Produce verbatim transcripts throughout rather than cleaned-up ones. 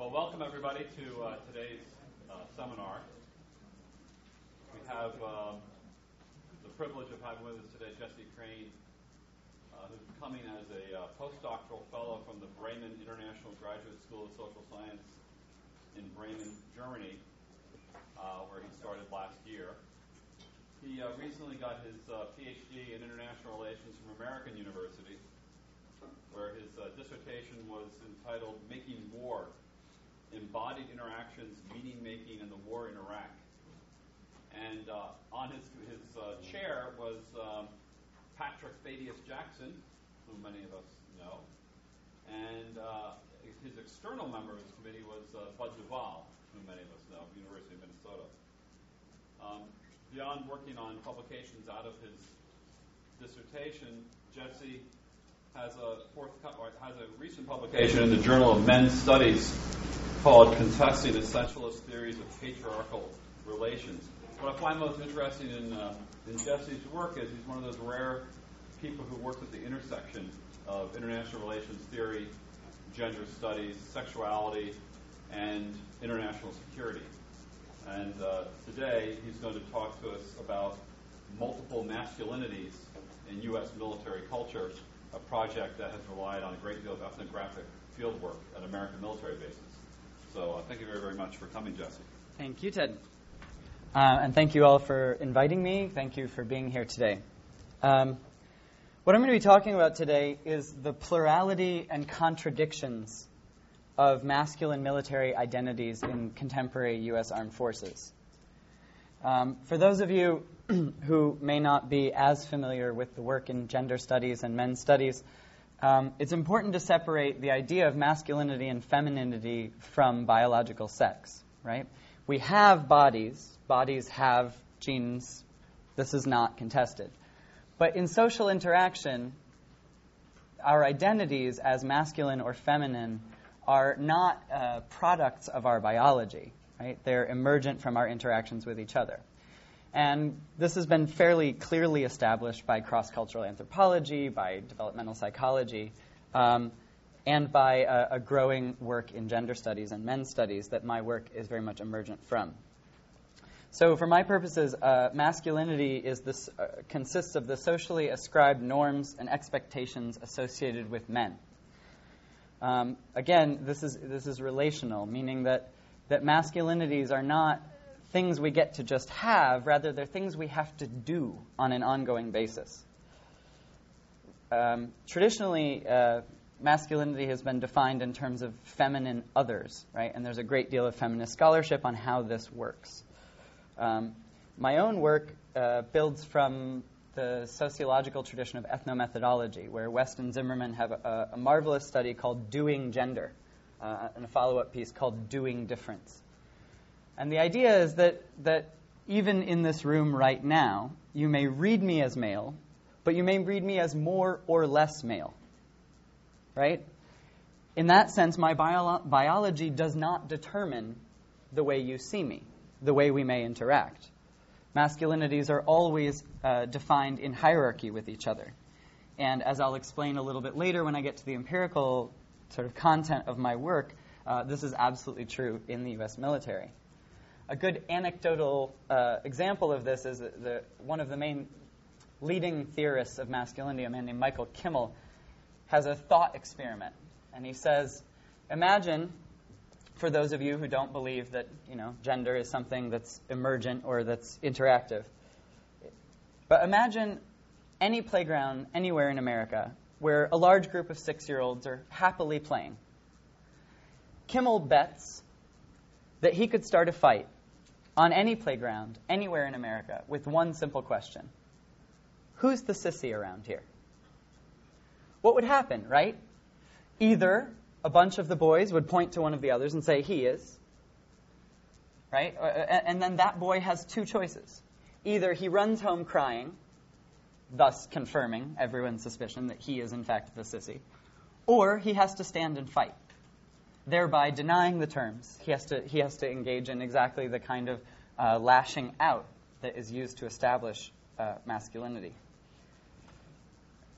Well, welcome everybody to uh, today's uh, seminar. We have um, the privilege of having with us today Jesse Crane, uh, who's coming as a uh, postdoctoral fellow from the Bremen International Graduate School of Social Science in Bremen, Germany, uh, where he started last year. He uh, recently got his uh, PhD in international relations from American University, where his uh, dissertation was entitled Making War, Embodied Interactions, Meaning-Making, and the War in Iraq. And uh, on his, his uh, chair was um, Patrick Thaddeus Jackson, whom many of us know, and uh, his external member of his committee was uh, Bud Duval, whom many of us know, University of Minnesota. Um, beyond working on publications out of his dissertation, Jesse has a fourth, has a recent publication in the Journal of Men's Studies called Contesting Essentialist Theories of Patriarchal Relations. What I find most interesting in, uh, in Jesse's work is he's one of those rare people who works at the intersection of international relations theory, gender studies, sexuality, and international security. And uh, today he's going to talk to us about multiple masculinities in U S military culture, a project that has relied on a great deal of ethnographic field work at American military bases. So uh, thank you very, very much for coming, Jesse. Thank you, Ted. Uh, and thank you all for inviting me. Thank you for being here today. Um, what I'm going to be talking about today is the plurality and contradictions of masculine military identities in contemporary U S armed forces. Um, for those of you who may not be as familiar with the work in gender studies and men's studies, um, it's important to separate the idea of masculinity and femininity from biological sex, right? We have bodies. Bodies have genes. This is not contested. But in social interaction, our identities as masculine or feminine are not uh, products of our biology, right? They're emergent from our interactions with each other. And this has been fairly clearly established by cross-cultural anthropology, by developmental psychology, um, and by a, a growing work in gender studies and men's studies that my work is very much emergent from. So for my purposes, uh, masculinity is this, uh, consists of the socially ascribed norms and expectations associated with men. Um, again, this is, this is relational, meaning that, that masculinities are not things we get to just have, rather they're things we have to do on an ongoing basis. Um, traditionally, uh, masculinity has been defined in terms of feminine others, right? And there's a great deal of feminist scholarship on how this works. Um, my own work uh, builds from the sociological tradition of ethnomethodology, where Weston Zimmerman have a, a marvelous study called Doing Gender, uh, and a follow-up piece called Doing Difference. And the idea is that, that even in this room right now, you may read me as male, but you may read me as more or less male, right? In that sense, my bio- biology does not determine the way you see me, the way we may interact. Masculinities are always uh, defined in hierarchy with each other. And as I'll explain a little bit later when I get to the empirical sort of content of my work, uh, this is absolutely true in the U S military. A good anecdotal uh, example of this is that the, one of the main leading theorists of masculinity, a man named Michael Kimmel, has a thought experiment. And he says, imagine, for those of you who don't believe that, you know, gender is something that's emergent or that's interactive, but imagine any playground anywhere in America where a large group of six-year-olds are happily playing. Kimmel bets that he could start a fight on any playground, anywhere in America, with one simple question. Who's the sissy around here? What would happen, right? Either a bunch of the boys would point to one of the others and say, he is, right? And then that boy has two choices. Either he runs home crying, thus confirming everyone's suspicion that he is, in fact, the sissy, or he has to stand and fight, thereby denying the terms. He has to, he has to engage in exactly the kind of uh, lashing out that is used to establish uh, masculinity.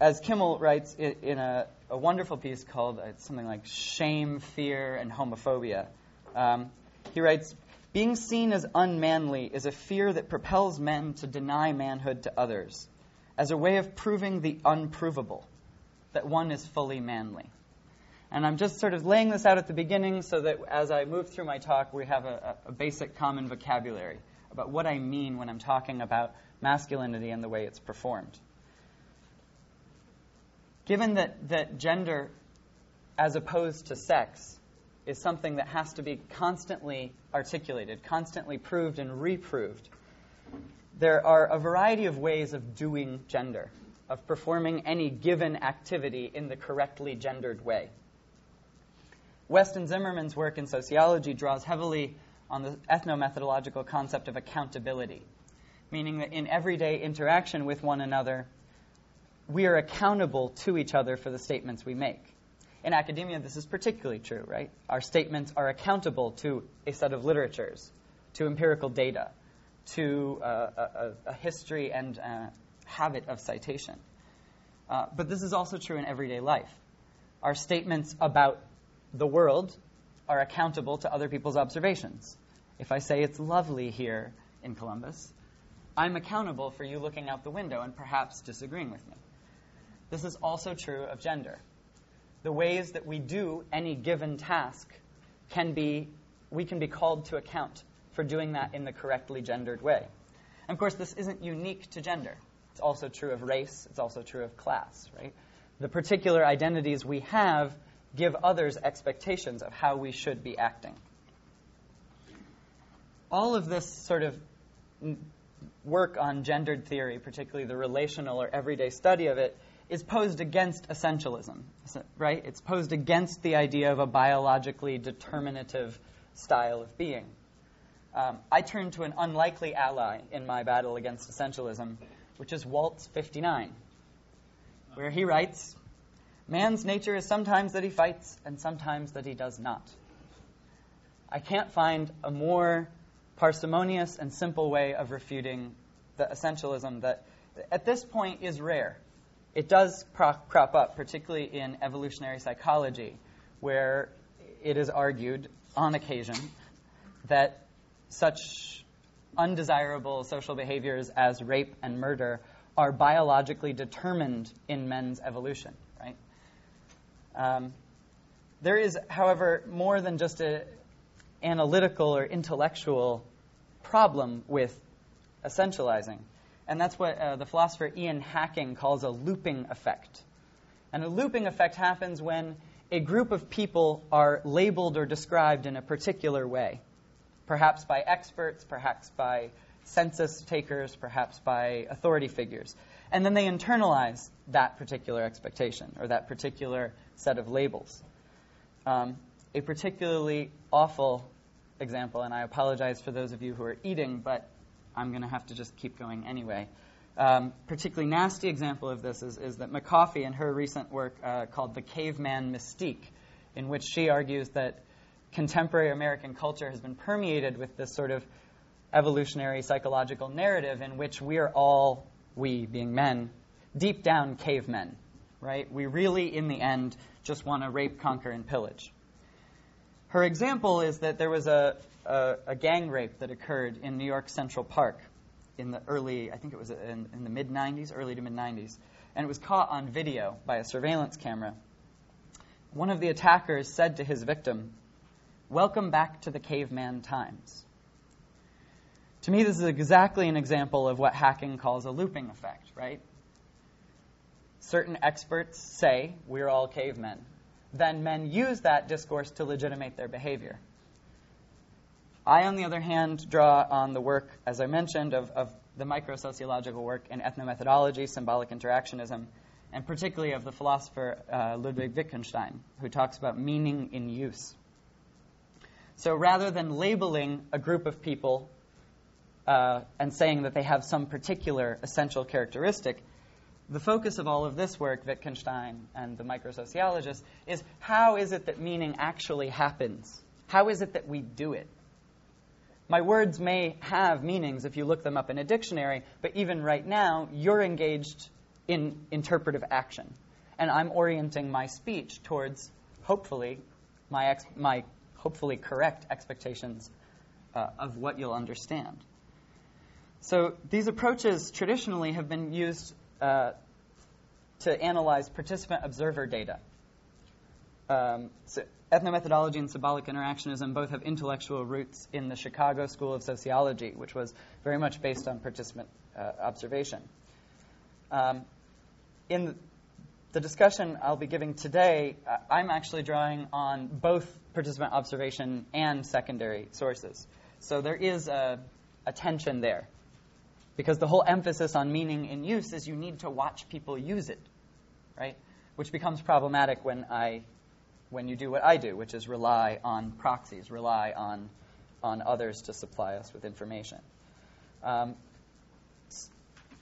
as Kimmel writes in, in a, a wonderful piece called uh, something like Shame, Fear, and Homophobia, um, he writes, being seen as unmanly is a fear that propels men to deny manhood to others as a way of proving the unprovable, that one is fully manly. And I'm just sort of laying this out at the beginning so that as I move through my talk, we have a, a basic common vocabulary about what I mean when I'm talking about masculinity and the way it's performed. Given that, that gender, as opposed to sex, is something that has to be constantly articulated, constantly proved and reproved, there are a variety of ways of doing gender, of performing any given activity in the correctly gendered way. Weston Zimmerman's work in sociology draws heavily on the ethnomethodological concept of accountability, meaning that in everyday interaction with one another, we are accountable to each other for the statements we make. In academia, this is particularly true, right? Our statements are accountable to a set of literatures, to empirical data, to uh, a, a history and uh, habit of citation. Uh, but this is also true in everyday life. Our statements about the world are accountable to other people's observations. If I say it's lovely here in Columbus, I'm accountable for you looking out the window and perhaps disagreeing with me. This is also true of gender. The ways that we do any given task can be, we can be called to account for doing that in the correctly gendered way. And of course, this isn't unique to gender. It's also true of race. It's also true of class, right? The particular identities we have give others expectations of how we should be acting. All of this sort of work on gendered theory, particularly the relational or everyday study of it, is posed against essentialism, right? It's posed against the idea of a biologically determinative style of being. Um, I turned to an unlikely ally in my battle against essentialism, which is Waltz fifty-nine, where he writes, man's nature is sometimes that he fights and sometimes that he does not. I can't find a more parsimonious and simple way of refuting the essentialism that at this point is rare. It does crop up, particularly in evolutionary psychology, where it is argued on occasion that such undesirable social behaviors as rape and murder are biologically determined in men's evolution, right? Um, there is, however, more than just an analytical or intellectual problem with essentializing. And that's what uh, the philosopher Ian Hacking calls a looping effect. And a looping effect happens when a group of people are labeled or described in a particular way, perhaps by experts, perhaps by census takers, perhaps by authority figures. And then they internalize that particular expectation or that particular set of labels. Um, a particularly awful example, and I apologize for those of you who are eating, but I'm going to have to just keep going anyway. Um, particularly nasty example of this is, is that McCaffey, in her recent work uh, called The Caveman Mystique, in which she argues that contemporary American culture has been permeated with this sort of evolutionary psychological narrative in which we are all, we being men, deep down cavemen, right? We really, in the end, just want to rape, conquer, and pillage. Her example is that there was a, a, a gang rape that occurred in New York Central Park in the early, I think it was in, in the mid nineties, early to mid nineties, and it was caught on video by a surveillance camera. One of the attackers said to his victim, "Welcome back to the caveman times." To me, this is exactly an example of what Hacking calls a looping effect, right? Certain experts say we're all cavemen. Then men use that discourse to legitimate their behavior. I, on the other hand, draw on the work, as I mentioned, of, of the microsociological work in ethnomethodology, symbolic interactionism, and particularly of the philosopher uh, Ludwig Wittgenstein, who talks about meaning in use. So rather than labeling a group of people uh, and saying that they have some particular essential characteristic, the focus of all of this work, Wittgenstein and the microsociologist, is how is it that meaning actually happens? How is it that we do it? My words may have meanings if you look them up in a dictionary, but even right now, you're engaged in interpretive action. And I'm orienting my speech towards, hopefully, my, ex my hopefully correct expectations uh, of what you'll understand. So these approaches traditionally have been used uh, to analyze participant observer data. Um, so ethnomethodology and symbolic interactionism both have intellectual roots in the Chicago School of Sociology, which was very much based on participant uh, observation. Um, in the discussion I'll be giving today, I'm actually drawing on both participant observation and secondary sources. So there is a, a tension there, because the whole emphasis on meaning in use is you need to watch people use it, right? Which becomes problematic when I... when you do what I do, which is rely on proxies, rely on, on others to supply us with information. Um,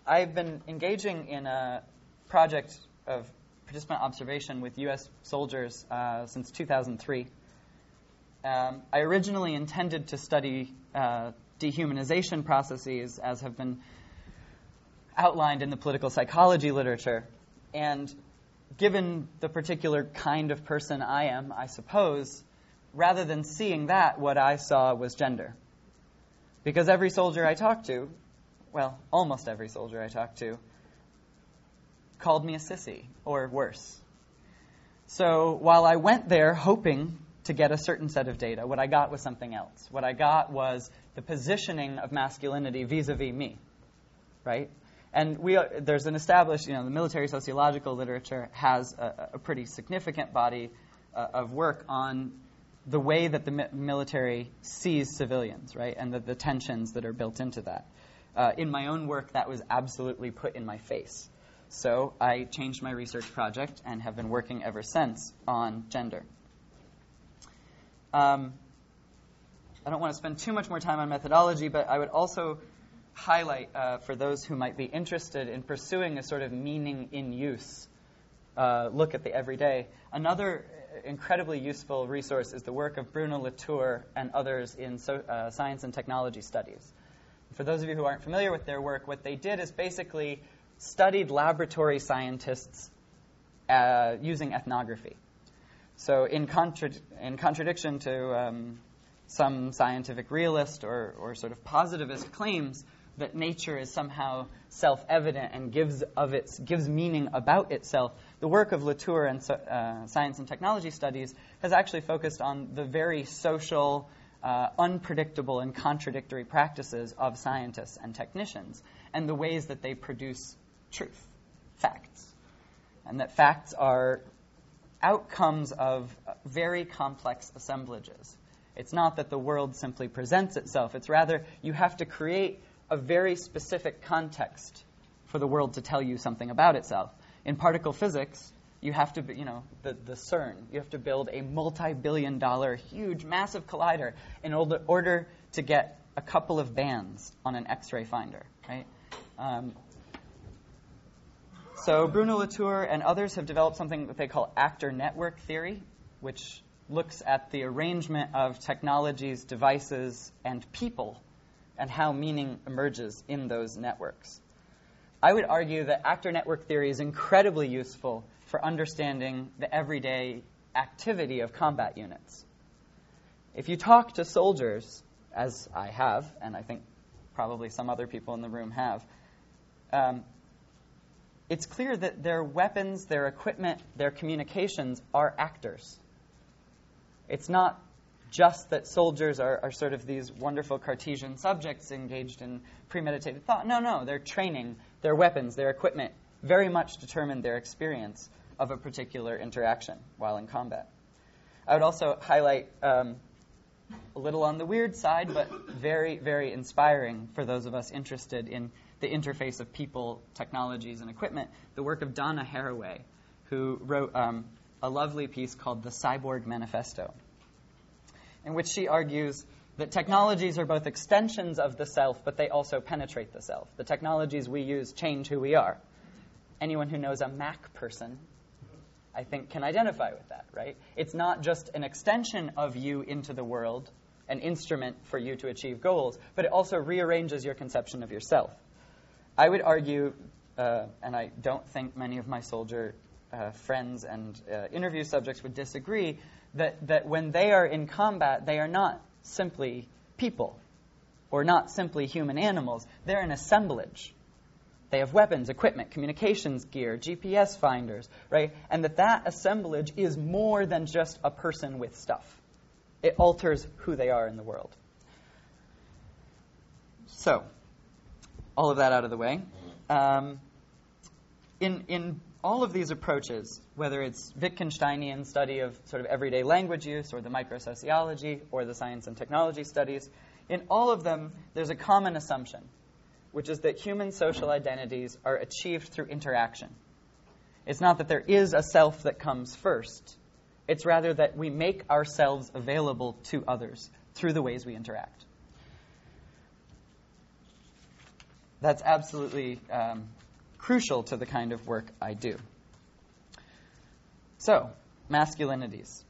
I've been engaging in a project of participant observation with U S soldiers uh, since two thousand three. Um, I originally intended to study uh, dehumanization processes as have been outlined in the political psychology literature, and given the particular kind of person I am, I suppose, rather than seeing that, what I saw was gender. Because every soldier I talked to, well, almost every soldier I talked to, called me a sissy, or worse. So while I went there hoping to get a certain set of data, what I got was something else. What I got was the positioning of masculinity vis-a-vis me, right? And we are, there's an established, you know, the military sociological literature has a, a pretty significant body uh, of work on the way that the mi military sees civilians, right, and the, the tensions that are built into that. Uh, in my own work, that was absolutely put in my face. So I changed my research project and have been working ever since on gender. Um, I don't want to spend too much more time on methodology, but I would also highlight uh, for those who might be interested in pursuing a sort of meaning in use uh, look at the everyday. Another incredibly useful resource is the work of Bruno Latour and others in so, uh, science and technology studies. For those of you who aren't familiar with their work, what they did is basically studied laboratory scientists uh, using ethnography. So in, contra in contradiction to um, some scientific realist or, or sort of positivist claims that nature is somehow self-evident and gives of its gives meaning about itself. The work of Latour and uh, Science and Technology Studies has actually focused on the very social, uh, unpredictable, and contradictory practices of scientists and technicians, and the ways that they produce truth, facts, and that facts are outcomes of very complex assemblages. It's not that the world simply presents itself. It's rather you have to create a very specific context for the world to tell you something about itself. In particle physics, you have to, you know, the, the CERN, you have to build a multi-billion dollar, huge, massive collider in order to get a couple of bands on an X-ray finder, right? Um, so Bruno Latour and others have developed something that they call actor network theory, which looks at the arrangement of technologies, devices, and people and how meaning emerges in those networks. I would argue that actor network theory is incredibly useful for understanding the everyday activity of combat units. If you talk to soldiers, as I have, and I think probably some other people in the room have, um, it's clear that their weapons, their equipment, their communications are actors. It's not just that soldiers are, are sort of these wonderful Cartesian subjects engaged in premeditated thought. No, no, their training, their weapons, their equipment very much determined their experience of a particular interaction while in combat. I would also highlight um, a little on the weird side, but very, very inspiring for those of us interested in the interface of people, technologies, and equipment, the work of Donna Haraway, who wrote um, a lovely piece called The Cyborg Manifesto, in which she argues that technologies are both extensions of the self, but they also penetrate the self. The technologies we use change who we are. Anyone who knows a Mac person, I think, can identify with that, right? It's not just an extension of you into the world, an instrument for you to achieve goals, but it also rearranges your conception of yourself. I would argue uh, and I don't think many of my soldier uh, friends and uh, interview subjects would disagree, that, that when they are in combat, they are not simply people or not simply human animals. They're an assemblage. They have weapons, equipment, communications gear, G P S finders, right? And that that assemblage is more than just a person with stuff. It alters who they are in the world. So, all of that out of the way. Um, in, in all of these approaches, whether it's Wittgensteinian study of sort of everyday language use or the microsociology or the science and technology studies, in all of them, there's a common assumption, which is that human social identities are achieved through interaction. It's not that there is a self that comes first. It's rather that we make ourselves available to others through the ways we interact. That's absolutely um, crucial to the kind of work I do. So, masculinities.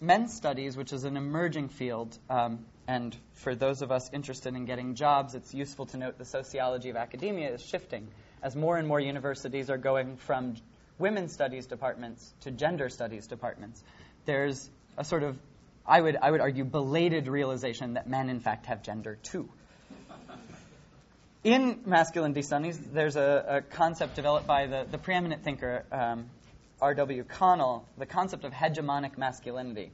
Men's studies, which is an emerging field, um, and for those of us interested in getting jobs, it's useful to note the sociology of academia is shifting as more and more universities are going from women's studies departments to gender studies departments. There's a sort of, I would, I would argue, belated realization that men, in fact, have gender too. In masculinity studies, there's a, a concept developed by the, the preeminent thinker, um, R W Connell, the concept of hegemonic masculinity,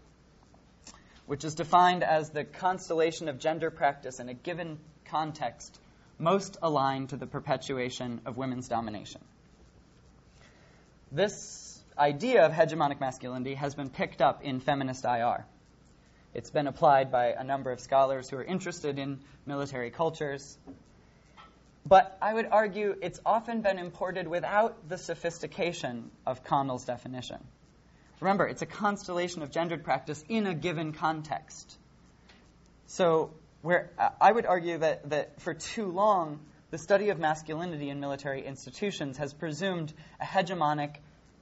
which is defined as the constellation of gender practice in a given context most aligned to the perpetuation of women's domination. This idea of hegemonic masculinity has been picked up in feminist I R. It's been applied by a number of scholars who are interested in military cultures. But I would argue it's often been imported without the sophistication of Connell's definition. Remember, it's a constellation of gendered practice in a given context. So where I would argue that, that for too long, the study of masculinity in military institutions has presumed a hegemonic,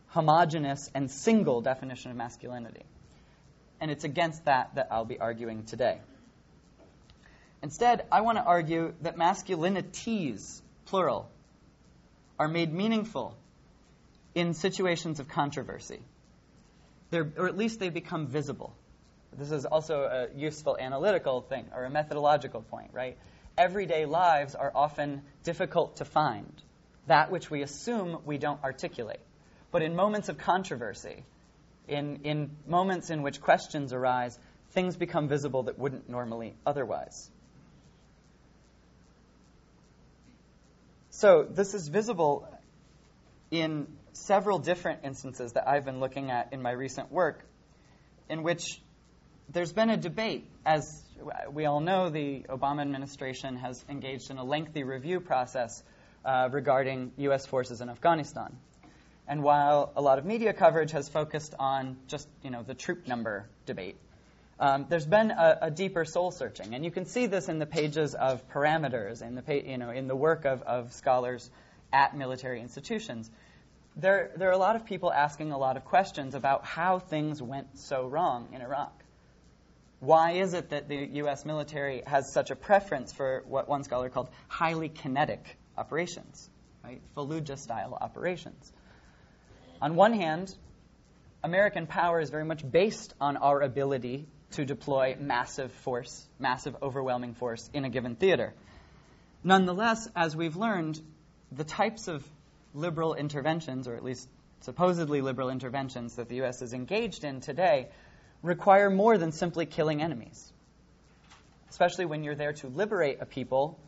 homogeneous, and single definition of masculinity. And it's against that that I'll be arguing today. Instead, I want to argue that masculinities, plural, are made meaningful in situations of controversy. They're, or at least they become visible. This is also a useful analytical thing, or a methodological point, right? Everyday lives are often difficult to find, that which we assume we don't articulate. But in moments of controversy, in, in moments in which questions arise, things become visible that wouldn't normally otherwise. So this is visible in several different instances that I've been looking at in my recent work, in which there's been a debate. As we all know, the Obama administration has engaged in a lengthy review process uh, regarding U S forces in Afghanistan. And while a lot of media coverage has focused on just, you know, the troop number debate, um, there's been a, a deeper soul searching, and you can see this in the pages of Parameters, in the pa- you know, in the work of, of scholars at military institutions. There, there are a lot of people asking a lot of questions about how things went so wrong in Iraq. Why is it that the U S military has such a preference for what one scholar called highly kinetic operations, right? Fallujah-style operations? On one hand, American power is very much based on our ability to deploy massive force, massive overwhelming force in a given theater. Nonetheless, as we've learned, the types of liberal interventions, or at least supposedly liberal interventions, that the U S is engaged in today require more than simply killing enemies. Especially when you're there to liberate a people,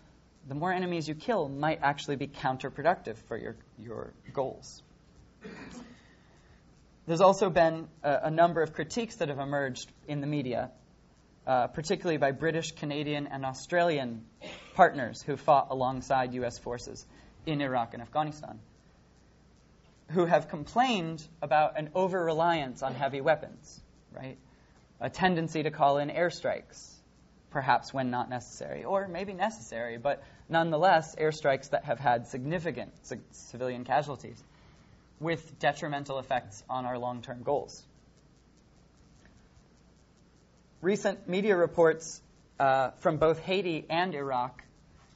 the more enemies you kill might actually be counterproductive for your, your goals. There's also been a, a number of critiques that have emerged in the media, uh, particularly by British, Canadian, and Australian partners who fought alongside U S forces in Iraq and Afghanistan, who have complained about an over-reliance on heavy weapons, right? A tendency to call in airstrikes, perhaps when not necessary, or maybe necessary, but nonetheless airstrikes that have had significant c- civilian casualties with detrimental effects on our long-term goals. Recent media reports uh, from both Haiti and Iraq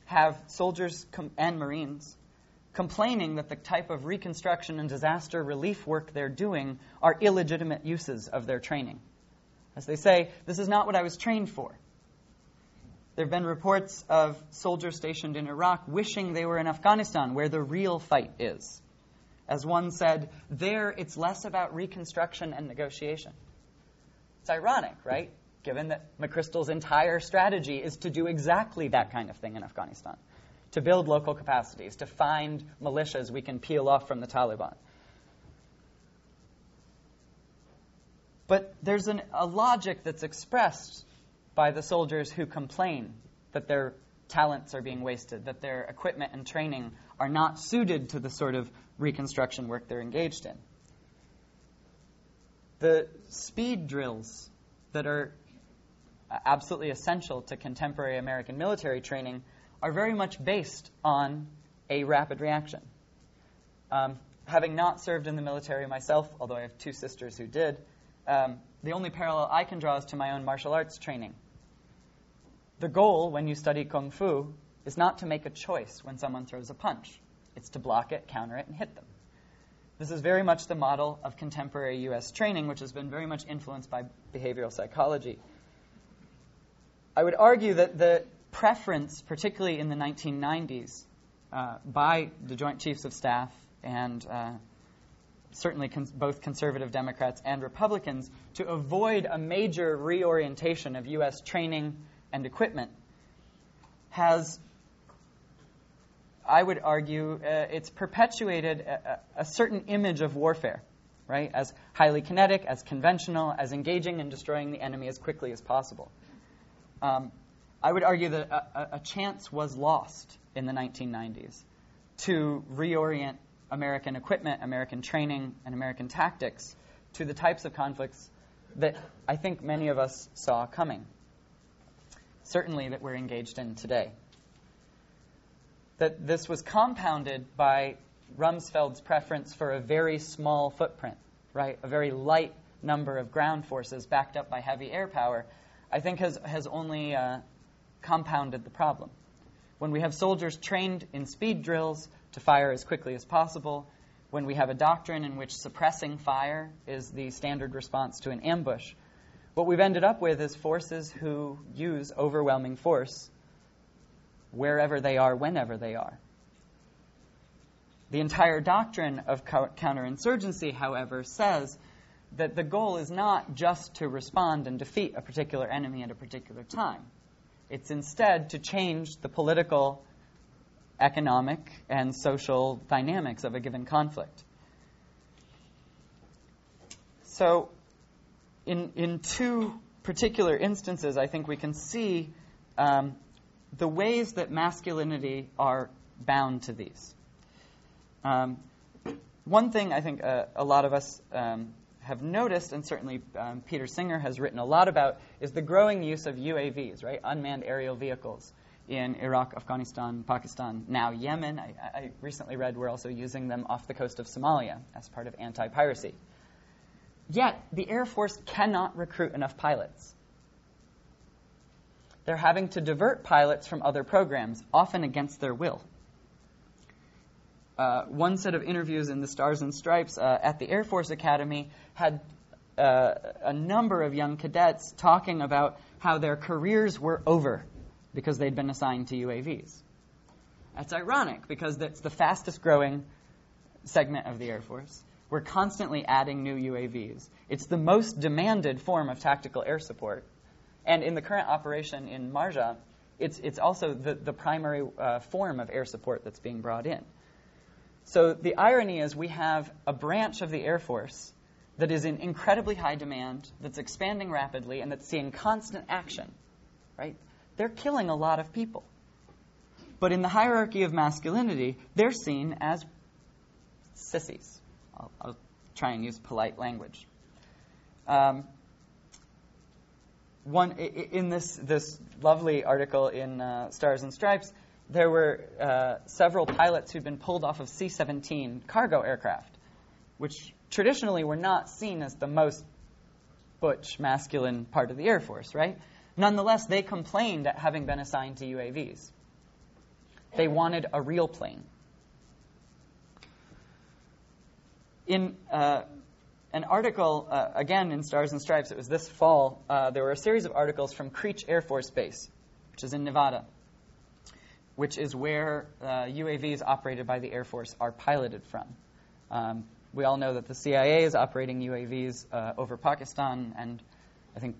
have soldiers com- and Marines complaining that the type of reconstruction and disaster relief work they're doing are illegitimate uses of their training. As they say, this is not what I was trained for. There have been reports of soldiers stationed in Iraq wishing they were in Afghanistan, where the real fight is. As one said, there it's less about reconstruction and negotiation. It's ironic, right? Given that McChrystal's entire strategy is to do exactly that kind of thing in Afghanistan, to build local capacities, to find militias we can peel off from the Taliban. But there's an, a logic that's expressed by the soldiers who complain that their talents are being wasted, that their equipment and training are not suited to the sort of reconstruction work they're engaged in. The speed drills that are absolutely essential to contemporary American military training are very much based on a rapid reaction. Um, having not served in the military myself, although I have two sisters who did, um, the only parallel I can draw is to my own martial arts training. The goal when you study Kung Fu is not to make a choice when someone throws a punch. It's to block it, counter it, and hit them. This is very much the model of contemporary U S training, which has been very much influenced by behavioral psychology. I would argue that the preference, particularly in the nineteen nineties, uh, by the Joint Chiefs of Staff and uh, certainly cons- both conservative Democrats and Republicans, to avoid a major reorientation of U S training and equipment has, I would argue, uh, it's perpetuated a, a certain image of warfare, right? As highly kinetic, as conventional, as engaging and destroying the enemy as quickly as possible. Um, I would argue that a, a chance was lost in the nineteen nineties to reorient American equipment, American training, and American tactics to the types of conflicts that I think many of us saw coming, certainly that we're engaged in today. That this was compounded by Rumsfeld's preference for a very small footprint, right? A very light number of ground forces backed up by heavy air power, I think has, has only... Uh, compounded the problem. When we have soldiers trained in speed drills to fire as quickly as possible, when we have a doctrine in which suppressing fire is the standard response to an ambush, what we've ended up with is forces who use overwhelming force wherever they are, whenever they are. The entire doctrine of counterinsurgency, however, says that the goal is not just to respond and defeat a particular enemy at a particular time. It's instead to change the political, economic, and social dynamics of a given conflict. So in, in two particular instances, I think we can see um, the ways that masculinity are bound to these. Um, one thing I think uh, a lot of us um, have noticed, and certainly um, Peter Singer has written a lot about, is the growing use of U A Vs, right, unmanned aerial vehicles, in Iraq, Afghanistan, Pakistan, now Yemen. I, I recently read we're also using them off the coast of Somalia as part of anti-piracy. Yet the Air Force cannot recruit enough pilots. They're having to divert pilots from other programs, often against their will. Uh, one set of interviews in the Stars and Stripes uh, at the Air Force Academy had uh, a number of young cadets talking about how their careers were over because they'd been assigned to U A Vs. That's ironic because that's the fastest growing segment of the Air Force. We're constantly adding new U A Vs. It's the most demanded form of tactical air support. And in the current operation in Marja, it's, it's also the, the primary uh, form of air support that's being brought in. So the irony is we have a branch of the Air Force that is in incredibly high demand, that's expanding rapidly, and that's seeing constant action, right? They're killing a lot of people. But in the hierarchy of masculinity, they're seen as sissies. I'll, I'll try and use polite language. Um, one in this, this lovely article in uh, Stars and Stripes, there were uh, several pilots who'd been pulled off of C seventeen cargo aircraft, which traditionally were not seen as the most butch, masculine part of the Air Force, right? Nonetheless, they complained at having been assigned to U A Vs. They wanted a real plane. in uh, an article, uh, again, in Stars and Stripes, it was this fall, uh, there were a series of articles from Creech Air Force Base, which is in Nevada, which is where uh, U A Vs operated by the Air Force are piloted from. Um, we all know that the C I A is operating U A Vs uh, over Pakistan, and I think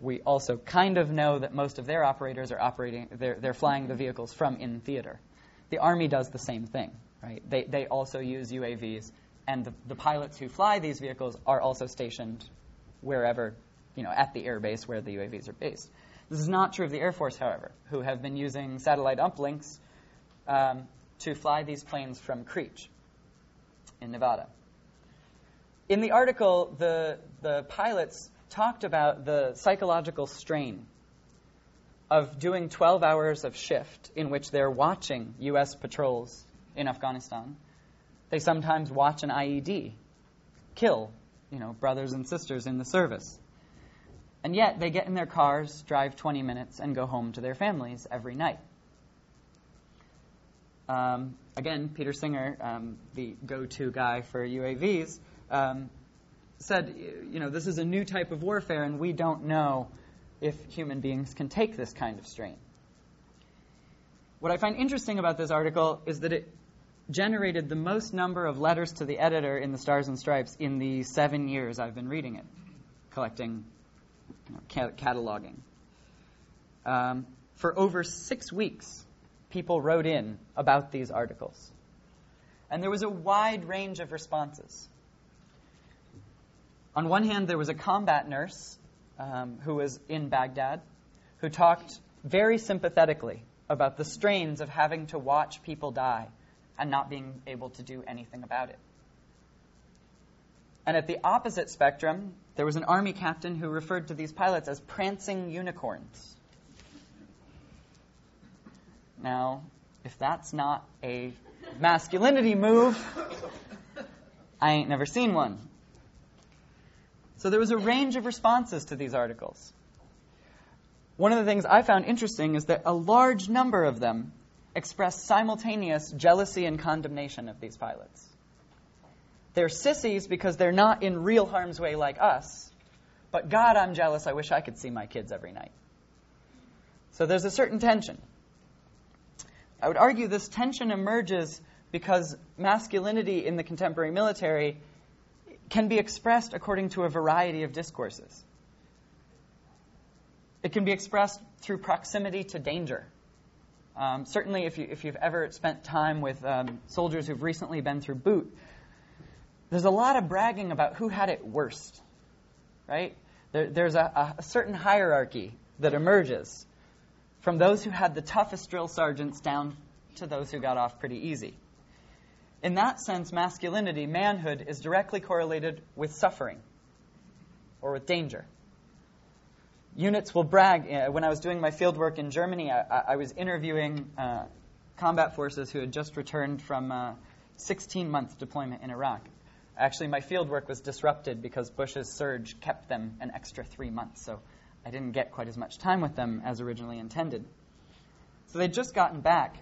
we also kind of know that most of their operators are operating, they're, they're flying the vehicles from in theater. The Army does the same thing, right? They, they also use U A Vs, and the, the pilots who fly these vehicles are also stationed wherever, you know, at the air base where the U A Vs are based. This is not true of the Air Force, however, who have been using satellite uplinks um, to fly these planes from Creech in Nevada. In the article, the, the pilots talked about the psychological strain of doing twelve hours of shift in which they're watching U S patrols in Afghanistan. They sometimes watch an I E D kill, you know, brothers and sisters in the service. And yet they get in their cars, drive twenty minutes, and go home to their families every night. Um, again, Peter Singer, um, the go-to guy for U A Vs, um, said, you know, this is a new type of warfare, and we don't know if human beings can take this kind of strain. What I find interesting about this article is that it generated the most number of letters to the editor in the Stars and Stripes in the seven years I've been reading it, collecting, you know, ca- cataloging. Um, for over six weeks, people wrote in about these articles. And there was a wide range of responses. On one hand, there was a combat nurse um, who was in Baghdad who talked very sympathetically about the strains of having to watch people die and not being able to do anything about it. And at the opposite spectrum, there was an Army captain who referred to these pilots as prancing unicorns. Now, if that's not a masculinity move, I ain't never seen one. So there was a range of responses to these articles. One of the things I found interesting is that a large number of them expressed simultaneous jealousy and condemnation of these pilots. They're sissies because they're not in real harm's way like us. But God, I'm jealous. I wish I could see my kids every night. So there's a certain tension. I would argue this tension emerges because masculinity in the contemporary military can be expressed according to a variety of discourses. It can be expressed through proximity to danger. Um, certainly, if you, if you've ever spent time with um, soldiers who've recently been through boot, there's a lot of bragging about who had it worst, right? There, there's a, a certain hierarchy that emerges from those who had the toughest drill sergeants down to those who got off pretty easy. In that sense, masculinity, manhood, is directly correlated with suffering or with danger. Units will brag. When I was doing my field work in Germany, I, I was interviewing uh, combat forces who had just returned from a sixteen-month deployment in Iraq. Actually, my field work was disrupted because Bush's surge kept them an extra three months, so I didn't get quite as much time with them as originally intended. So they'd just gotten back,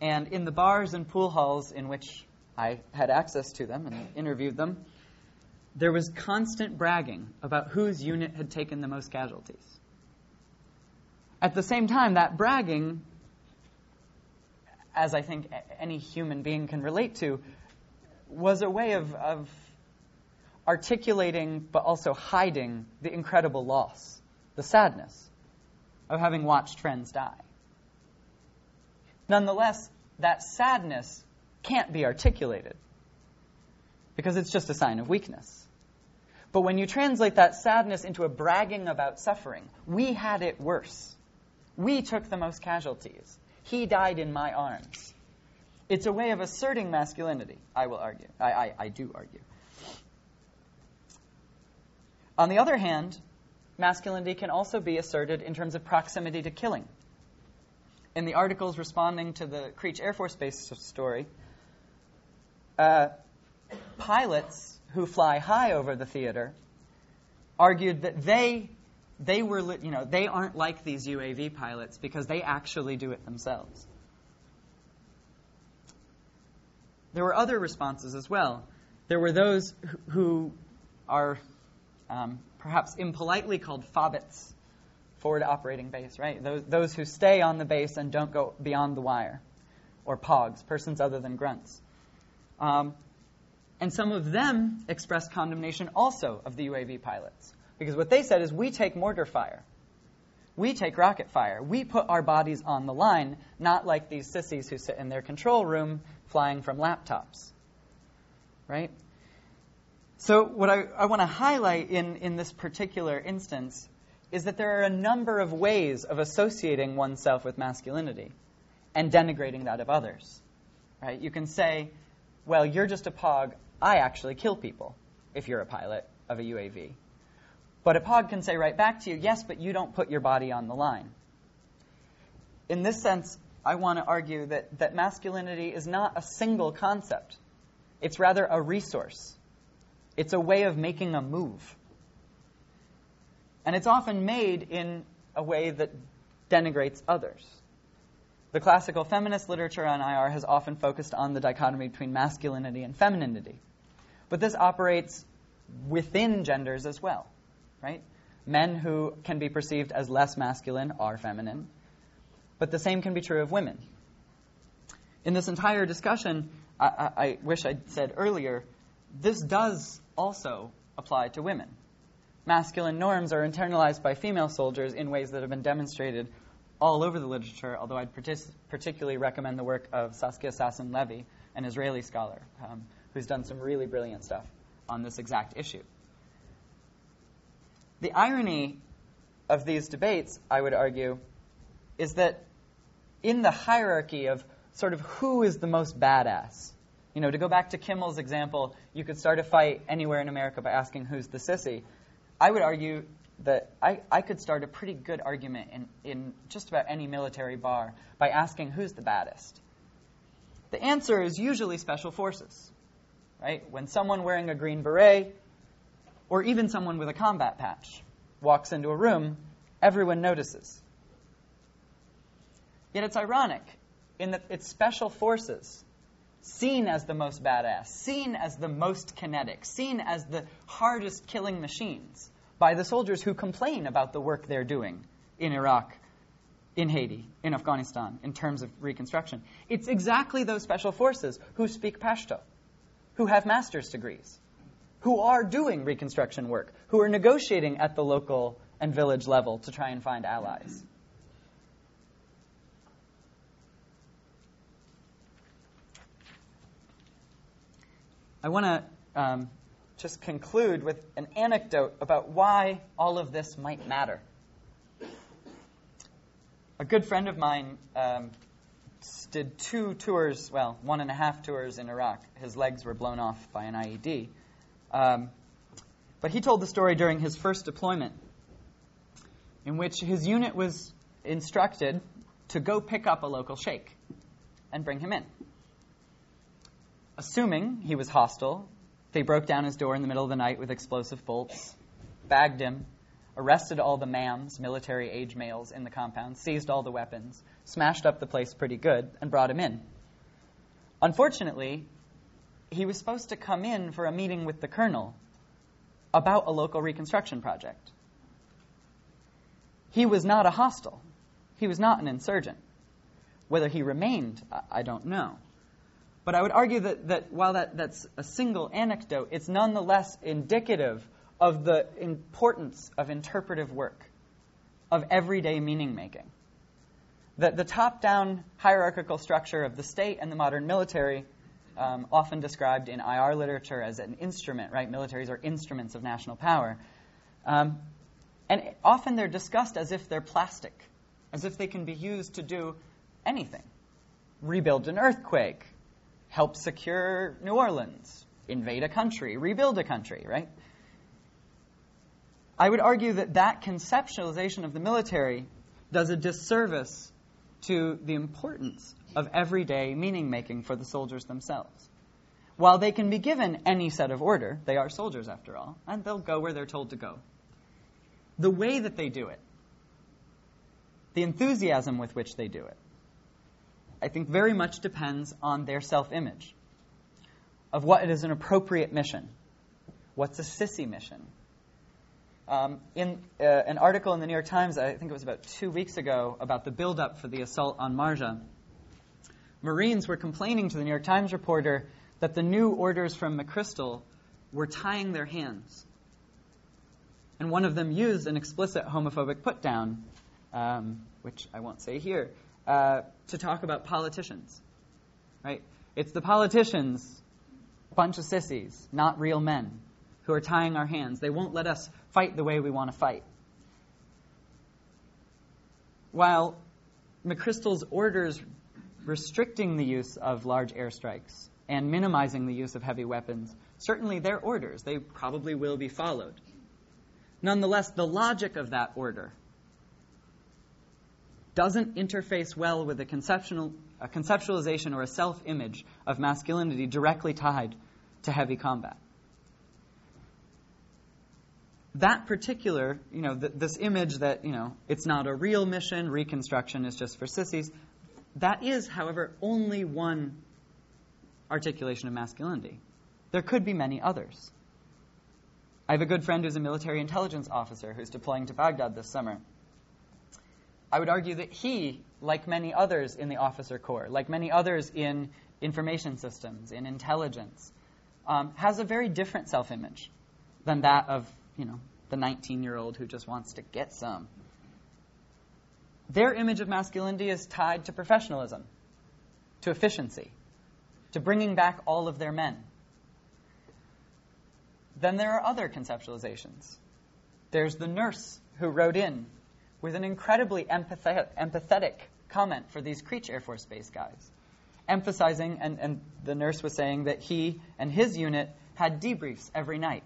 and in the bars and pool halls in which I had access to them and interviewed them, there was constant bragging about whose unit had taken the most casualties. At the same time, that bragging, as I think any human being can relate to, was a way of, of articulating but also hiding the incredible loss, the sadness of having watched friends die. Nonetheless, that sadness can't be articulated because it's just a sign of weakness. But when you translate that sadness into a bragging about suffering, we had it worse. We took the most casualties. He died in my arms. It's a way of asserting masculinity, I will argue. I, I, I do argue. On the other hand, masculinity can also be asserted in terms of proximity to killing. In the articles responding to the Creech Air Force Base story, uh, pilots who fly high over the theater argued that they they were li- you know they aren't like these U A V pilots because they actually do it themselves. There were other responses as well. There were those who are um, perhaps impolitely called F O B Ts, forward operating base, right? Those, those who stay on the base and don't go beyond the wire, or P O Gs, persons other than grunts. Um, and some of them expressed condemnation also of the U A V pilots, because what they said is, we take mortar fire. We take rocket fire. We put our bodies on the line, not like these sissies who sit in their control room flying from laptops, right? So what I, I want to highlight in, in this particular instance is that there are a number of ways of associating oneself with masculinity and denigrating that of others, right? You can say, well, you're just a P O G. I actually kill people if you're a pilot of a U A V. But a P O G can say right back to you, yes, but you don't put your body on the line. In this sense, I want to argue that, that masculinity is not a single concept. It's rather a resource. It's a way of making a move. And it's often made in a way that denigrates others. The classical feminist literature on I R has often focused on the dichotomy between masculinity and femininity. But this operates within genders as well. Right? Men who can be perceived as less masculine are feminine, but the same can be true of women. In this entire discussion, I, I, I wish I'd said earlier, this does also apply to women. Masculine norms are internalized by female soldiers in ways that have been demonstrated all over the literature, although I'd partic- particularly recommend the work of Saskia Sassen-Levy, an Israeli scholar, um, who's done some really brilliant stuff on this exact issue. The irony of these debates, I would argue, is that in the hierarchy of sort of who is the most badass, you know, to go back to Kimmel's example, you could start a fight anywhere in America by asking who's the sissy. I would argue that I, I could start a pretty good argument in, in just about any military bar by asking who's the baddest. The answer is usually special forces, right? When someone wearing a green beret or even someone with a combat patch walks into a room, everyone notices. Yet it's ironic in that it's special forces, seen as the most badass, seen as the most kinetic, seen as the hardest killing machines by the soldiers who complain about the work they're doing in Iraq, in Haiti, in Afghanistan, in terms of reconstruction. It's exactly those special forces who speak Pashto, who have master's degrees, who are doing reconstruction work, who are negotiating at the local and village level to try and find allies. I want to um, just conclude with an anecdote about why all of this might matter. A good friend of mine um, did two tours, well, one and a half tours in Iraq. His legs were blown off by an I E D. Um, but he told the story during his first deployment, in which his unit was instructed to go pick up a local sheikh and bring him in. Assuming he was hostile, they broke down his door in the middle of the night with explosive bolts, bagged him, arrested all the mams, military-age males in the compound, seized all the weapons, smashed up the place pretty good, and brought him in. Unfortunately, he was supposed to come in for a meeting with the colonel about a local reconstruction project. He was not a hostile. He was not an insurgent. Whether he remained, I don't know. But I would argue that, that while that, that's a single anecdote, it's nonetheless indicative of the importance of interpretive work, of everyday meaning-making. That the top-down hierarchical structure of the state and the modern military, Um, often described in I R literature as an instrument, right? Militaries are instruments of national power. Um, and often they're discussed as if they're plastic, as if they can be used to do anything. Rebuild an earthquake, help secure New Orleans, invade a country, rebuild a country, right? I would argue that that conceptualization of the military does a disservice to the importance of everyday meaning-making for the soldiers themselves. While they can be given any set of order, they are soldiers after all, and they'll go where they're told to go. The way that they do it, the enthusiasm with which they do it, I think very much depends on their self-image. of what is an appropriate mission. What's a sissy mission? Um, in uh, an article in the New York Times, I think it was about two weeks ago, about the buildup for the assault on Marja, Marines were complaining to the New York Times reporter that the new orders from McChrystal were tying their hands. And one of them used an explicit homophobic put-down, um, which I won't say here, uh, to talk about politicians. Right? It's the politicians, bunch of sissies, not real men, who are tying our hands. They won't let us fight the way we want to fight. While McChrystal's orders restricting the use of large airstrikes and minimizing the use of heavy weapons, certainly their orders, they probably will be followed. Nonetheless, the logic of that order doesn't interface well with a, conceptual, a conceptualization or a self-image of masculinity directly tied to heavy combat. That particular, you know, th- this image that, you know, it's not a real mission, reconstruction is just for sissies, that is, however, only one articulation of masculinity. There could be many others. I have a good friend who's a military intelligence officer who's deploying to Baghdad this summer. I would argue that he, like many others in the officer corps, like many others in information systems, in intelligence, um, has a very different self-image than that of, you know, the nineteen-year-old who just wants to get some. Their image of masculinity is tied to professionalism, to efficiency, to bringing back all of their men. Then there are other conceptualizations. There's the nurse who wrote in with an incredibly empathetic, empathetic comment for these Creech Air Force Base guys, emphasizing, and, and the nurse was saying that he and his unit had debriefs every night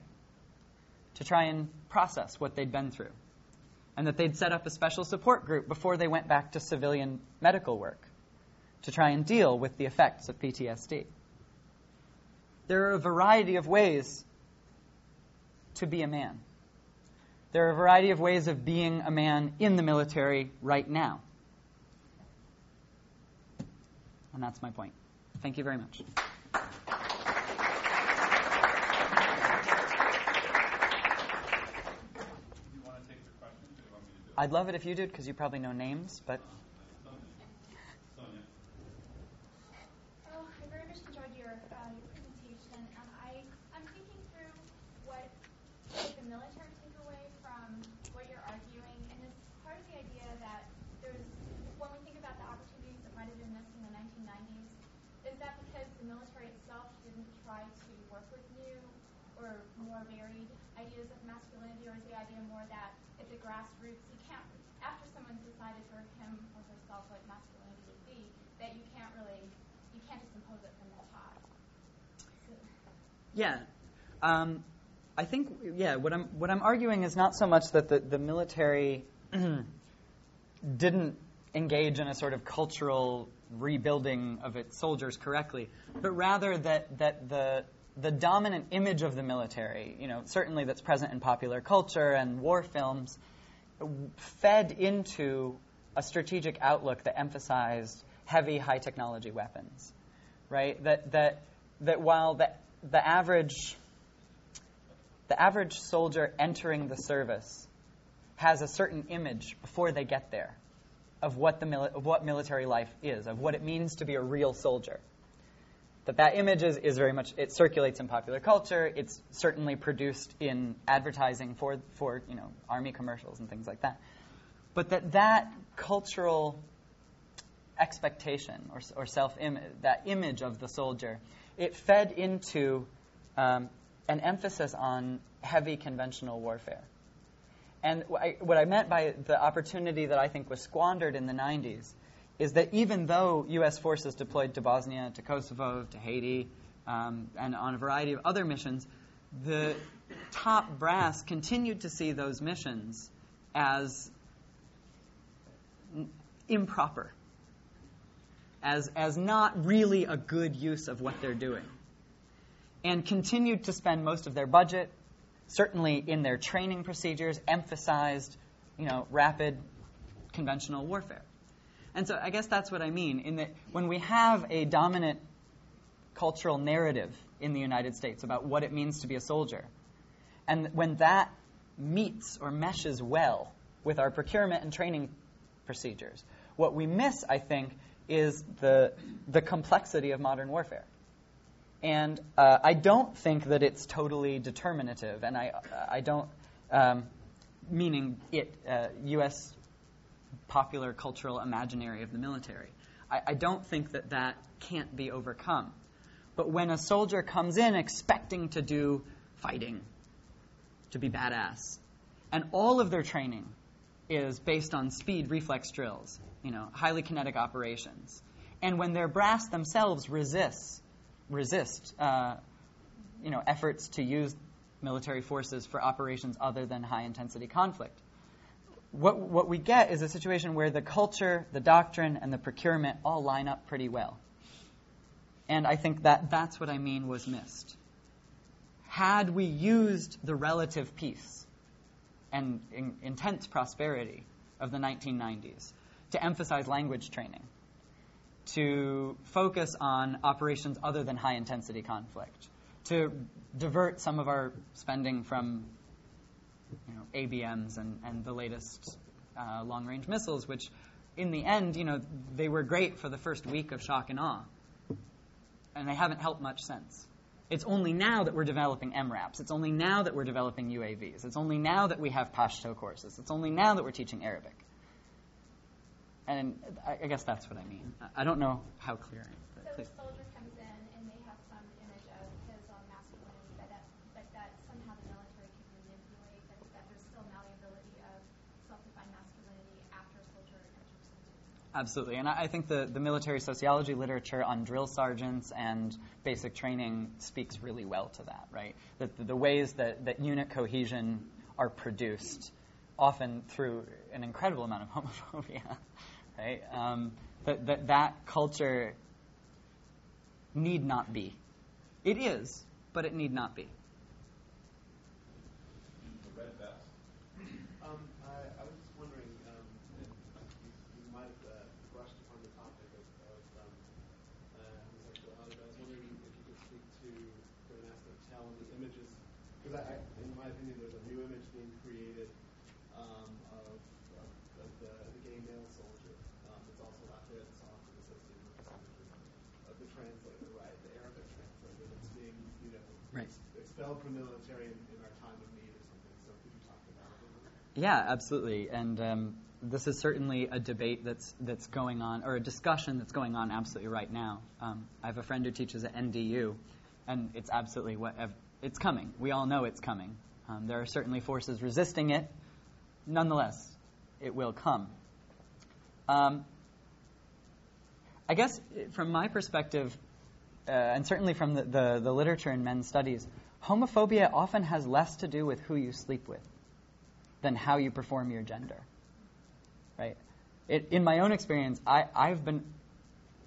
to try and process what they'd been through, and that they'd set up a special support group before they went back to civilian medical work to try and deal with the effects of P T S D. There are a variety of ways to be a man. There are a variety of ways of being a man in the military right now. And that's my point. Thank you very much. I'd love it if you did, because you probably know names, but... Sonia. Oh, I very much enjoyed your, uh, your presentation. Um, I, I'm thinking through what the military took away from what you're arguing, and it's part of the idea that there's, when we think about the opportunities that might have been missed in the nineteen nineties, is that because the military itself didn't try to work with new or more varied ideas of masculinity, or is the idea more that at the grassroots, you can't, after someone's decided for him or herself what masculinity would be, that you can't really, you can't just impose it from the top. So. Yeah. Um, I think, yeah, what I'm, what I'm arguing is not so much that the, the military didn't engage in a sort of cultural rebuilding of its soldiers correctly, but rather that, that the... the dominant image of the military, you know, certainly that's present in popular culture and war films, fed into a strategic outlook that emphasized heavy, high-technology weapons, right? That that that while the the average the average soldier entering the service has a certain image before they get there of what the mili- of what military life is, of what it means to be a real soldier. That that image is, is very much, it circulates in popular culture. It's certainly produced in advertising for, for, you know, army commercials and things like that. But that that cultural expectation or, or self-image, that image of the soldier, it fed into um, an emphasis on heavy conventional warfare. And wh- I, what I meant by the opportunity that I think was squandered in the nineties is that even though U S forces deployed to Bosnia, to Kosovo, to Haiti, um, and on a variety of other missions, the top brass continued to see those missions as improper, as, as not really a good use of what they're doing, and continued to spend most of their budget, certainly in their training procedures, emphasized, you know, rapid conventional warfare. And so I guess that's what I mean, in that when we have a dominant cultural narrative in the United States about what it means to be a soldier. And when that meets or meshes well with our procurement and training procedures, what we miss, I think, is the, the complexity of modern warfare. And uh, I don't think that it's totally determinative, and I, I don't, um, meaning it, uh, U S popular cultural imaginary of the military. I, I don't think that that can't be overcome. But when a soldier comes in expecting to do fighting, to be badass, and all of their training is based on speed reflex drills, you know, highly kinetic operations, and when their brass themselves resists, resist, uh, you know, efforts to use military forces for operations other than high-intensity conflict. What, what we get is a situation where the culture, the doctrine, and the procurement all line up pretty well. And I think that that's what I mean was missed. Had we used the relative peace and in, intense prosperity of the nineteen nineties to emphasize language training, to focus on operations other than high-intensity conflict, to divert some of our spending from, you know, A B Ms and, and the latest uh, long-range missiles, which in the end, you know, they were great for the first week of shock and awe, and they haven't helped much since. It's only now that we're developing M RAPs. It's only now that we're developing U A Vs. It's only now that we have Pashto courses. It's only now that we're teaching Arabic. And I guess that's what I mean. I don't know how clear I am. So please. The soldier comes in and they have some image of his own masculinity, but that, but that somehow the military can manipulate, that, that there's still malleability of self-defined masculinity after a soldier enters into. Absolutely. And I, I think the, the military sociology literature on drill sergeants and basic training speaks really well to that, right? That the, the ways that, that unit cohesion are produced, often through an incredible amount of homophobia, right? Um, that, that that culture need not be. It is, but it need not be. The red vest. Um, I, I was just wondering um, if you might have uh, brushed upon the topic of, of um, uh, homosexuality. I was wondering if you could speak to an aspect of talent, the images, because I, I, in my opinion, there's a new image being created. Um, of, of, of the, the gay male soldier. Um, it's also out there, it's often associated with the of the translator, right? The Arabic translator that's being, you know, right. expelled from the military in, in our time of need or something. So could you talk about it? Yeah, absolutely. And um, this is certainly a debate that's that's going on, or a discussion that's going on absolutely right now. Um, I have a friend who teaches at N D U, and it's absolutely what it's coming. We all know it's coming. Um, there are certainly forces resisting it. Nonetheless, it will come. Um, I guess from my perspective, uh, and certainly from the, the, the literature in men's studies, homophobia often has less to do with who you sleep with than how you perform your gender. Right? It, in my own experience, I, I've been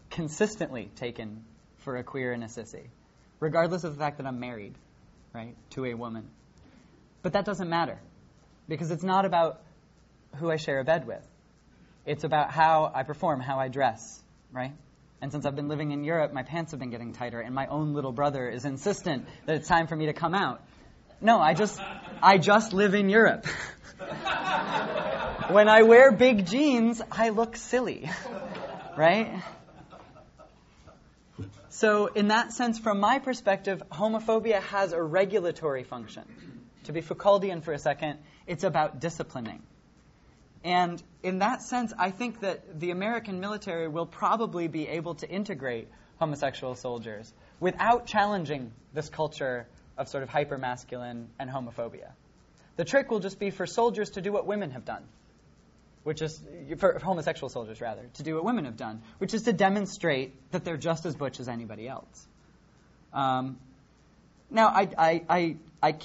consistently taken for a queer and a sissy, regardless of the fact that I'm married, right, to a woman. But that doesn't matter. Because it's not about who I share a bed with. It's about how I perform, how I dress, right? And since I've been living in Europe, my pants have been getting tighter, and my own little brother is insistent that it's time for me to come out. No, I just, I just live in Europe. When I wear big jeans, I look silly, right? So in that sense, from my perspective, homophobia has a regulatory function. To be Foucauldian for a second, it's about disciplining. And in that sense, I think that the American military will probably be able to integrate homosexual soldiers without challenging this culture of sort of hypermasculine and homophobia. The trick will just be for soldiers to do what women have done, which is, for homosexual soldiers rather, to do what women have done, which is to demonstrate that they're just as butch as anybody else. Um, now, I... I, I, I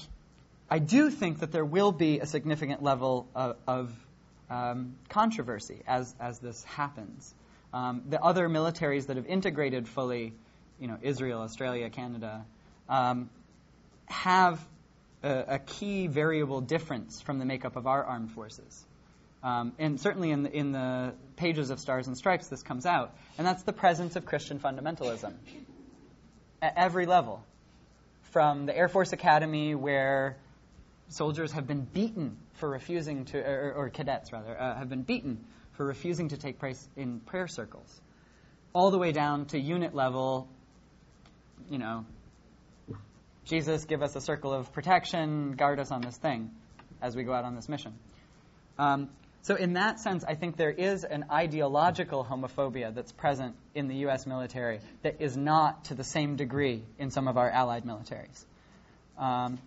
I do think that there will be a significant level of, of um, controversy as, as this happens. Um, the other militaries that have integrated fully, you know, Israel, Australia, Canada, um, have a, a key variable difference from the makeup of our armed forces. Um, and certainly in the, in the pages of Stars and Stripes, this comes out, and that's the presence of Christian fundamentalism at every level. from the Air Force Academy where soldiers have been beaten for refusing to, or, or cadets rather, uh, have been beaten for refusing to take place in prayer circles, all the way down to unit level, you know, Jesus, give us a circle of protection, guard us on this thing as we go out on this mission. Um, so in that sense, I think there is an ideological homophobia that's present in the U S military that is not to the same degree in some of our allied militaries. Um,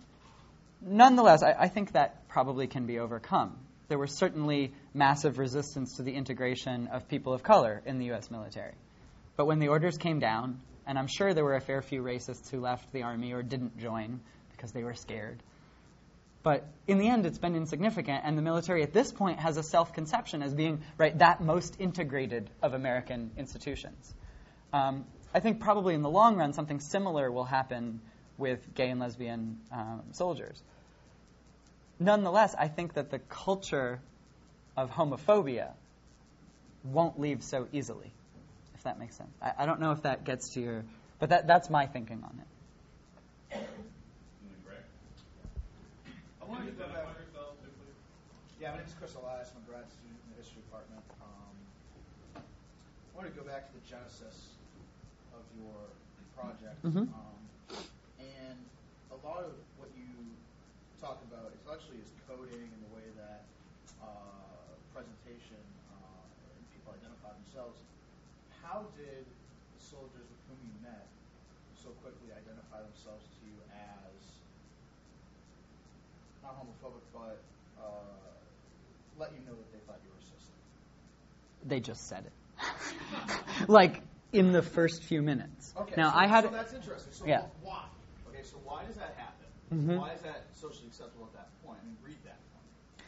nonetheless, I, I think that probably can be overcome. There was certainly massive resistance to the integration of people of color in the U S military. But when the orders came down, and I'm sure there were a fair few racists who left the Army or didn't join because they were scared. But in the end, it's been insignificant, and the military at this point has a self-conception as being, right, that most integrated of American institutions. Um, I think probably in the long run, something similar will happen with gay and lesbian um, soldiers. Nonetheless, I think that the culture of homophobia won't leave so easily, if that makes sense. I, I don't know if that gets to your, but that, that's my thinking on it. I wanted to go back. Yeah, my name is Crystal Elias. I'm a grad student in the history department. Um, I wanted to go back to the genesis of your project. Mm-hmm. um, and a lot of what you talk about is actually is coding and the way that uh, presentation uh, and people identify themselves. How did the soldiers with whom you met so quickly identify themselves to you as not homophobic, but uh, let you know that they thought you were racist? They just said it. Like, in the first few minutes. Okay, now, so, I had, so that's interesting. So yeah. Why? Okay, so why does that happen? Mm-hmm. Why is that socially acceptable at that point? I mean, read that point.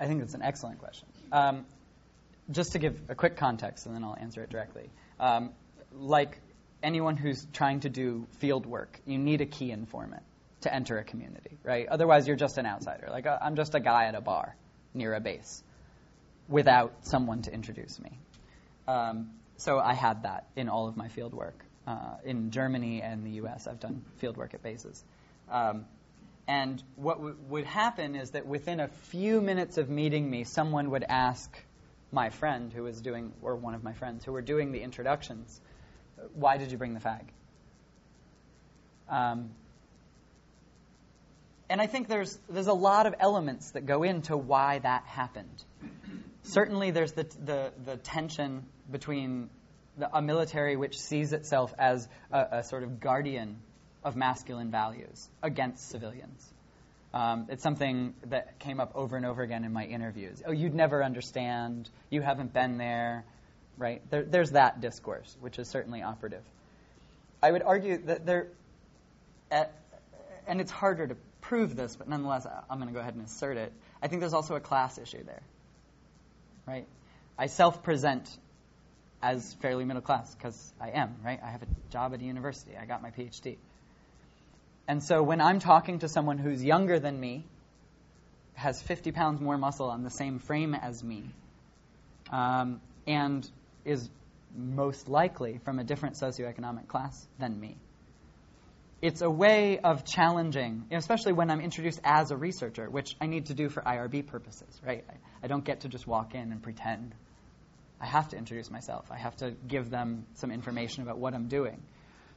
I think that's an excellent question. Um, just to give a quick context, and then I'll answer it directly. Um, like anyone who's trying to do field work, you need a key informant to enter a community, right? Otherwise, you're just an outsider. Like, uh, I'm just a guy at a bar near a base without someone to introduce me. Um, so I had that in all of my field work. Uh, in Germany and the U S, I've done field work at bases. Um, and what w- would happen is that within a few minutes of meeting me, someone would ask my friend who was doing, or one of my friends who were doing the introductions, why did you bring the fag? Um, And I think there's there's a lot of elements that go into why that happened. Certainly there's the, the, the tension between the, a military which sees itself as a, a sort of guardian of masculine values against civilians. Um, it's something that came up over and over again in my interviews. Oh, you'd never understand. You haven't been there, right? There, there's that discourse, which is certainly operative. I would argue that there, at, and it's harder to prove this, but nonetheless, I'm going to go ahead and assert it. I think there's also a class issue there, right? I self-present as fairly middle class because I am, right? I have a job at a university. I got my PhD. And so when I'm talking to someone who's younger than me, has fifty pounds more muscle on the same frame as me, um, and is most likely from a different socioeconomic class than me, it's a way of challenging, especially when I'm introduced as a researcher, which I need to do for I R B purposes, right? I, I don't get to just walk in and pretend. I have to introduce myself. I have to give them some information about what I'm doing.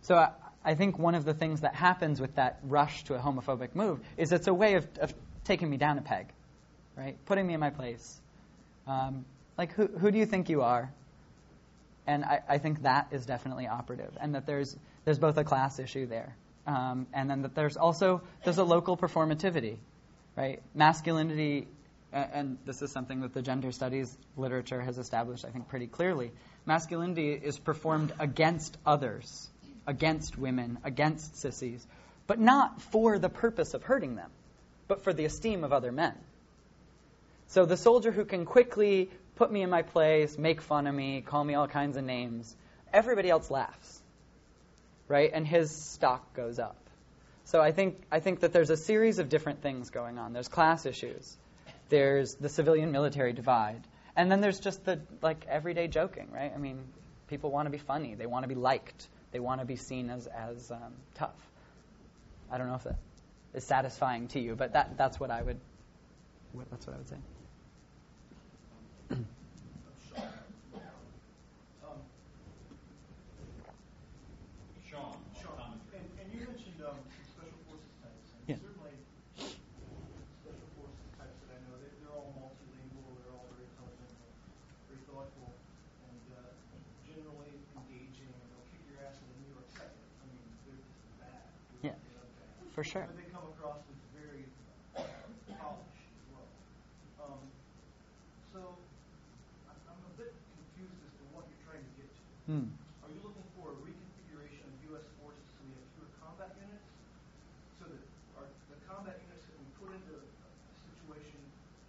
So I, I think one of the things that happens with that rush to a homophobic move is it's a way of, of taking me down a peg, right? Putting me in my place. Um, like, who, who do you think you are? And I, I think that is definitely operative, and that there's there's both a class issue there. Um, and then that there's also there's a local performativity, right? Masculinity, and, and this is something that the gender studies literature has established, I think, pretty clearly. Masculinity is performed against others, against women, against sissies, but not for the purpose of hurting them, but for the esteem of other men. So the soldier who can quickly put me in my place, make fun of me, call me all kinds of names, everybody else laughs, right? And his stock goes up. So I think I think that there's a series of different things going on. There's class issues. There's the civilian-military divide. And then there's just the, like, everyday joking, right? I mean, people want to be funny. They want to be liked. They want to be seen as, as um, tough. I don't know if that is satisfying to you, but that that's what I would what, that's what I would say. For sure. But they come across as very polished as well. Um, so I'm a bit confused as to what you're trying to get to. Mm. Are you looking for a reconfiguration of U S forces so we have fewer combat units? So that our, the combat units that we put into a situation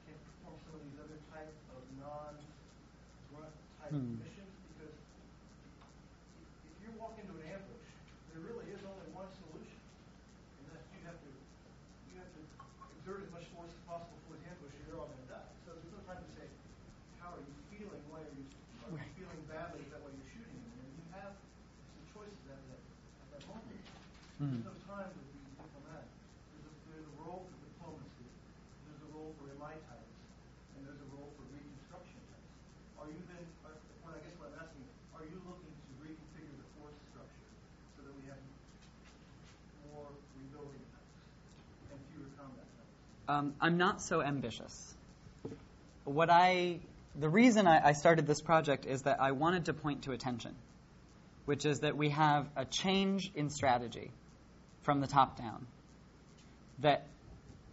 can perform some of these other types of non-grunt type mm. missions? Because if you walk into an ambush, there really is only one solution. You have to exert as much force as possible for the ambush, you're all going to die. So there's no time to say, how are you feeling? Why are you, are you feeling badly? Is that why you're shooting? And you have some choices at that, at that moment. Mm-hmm. There's no time to be diplomatic. There's a, there's a role for diplomacy. There's a role for M I types. And there's a role for reconstruction types. Are you then, are, well, I guess what I'm asking, are you looking to reconfigure the force structure so that we have more rebuilding types and fewer combat types? Um, I'm not so ambitious. What I, the reason I, I started this project is that I wanted to point to attention, which is that we have a change in strategy from the top down. That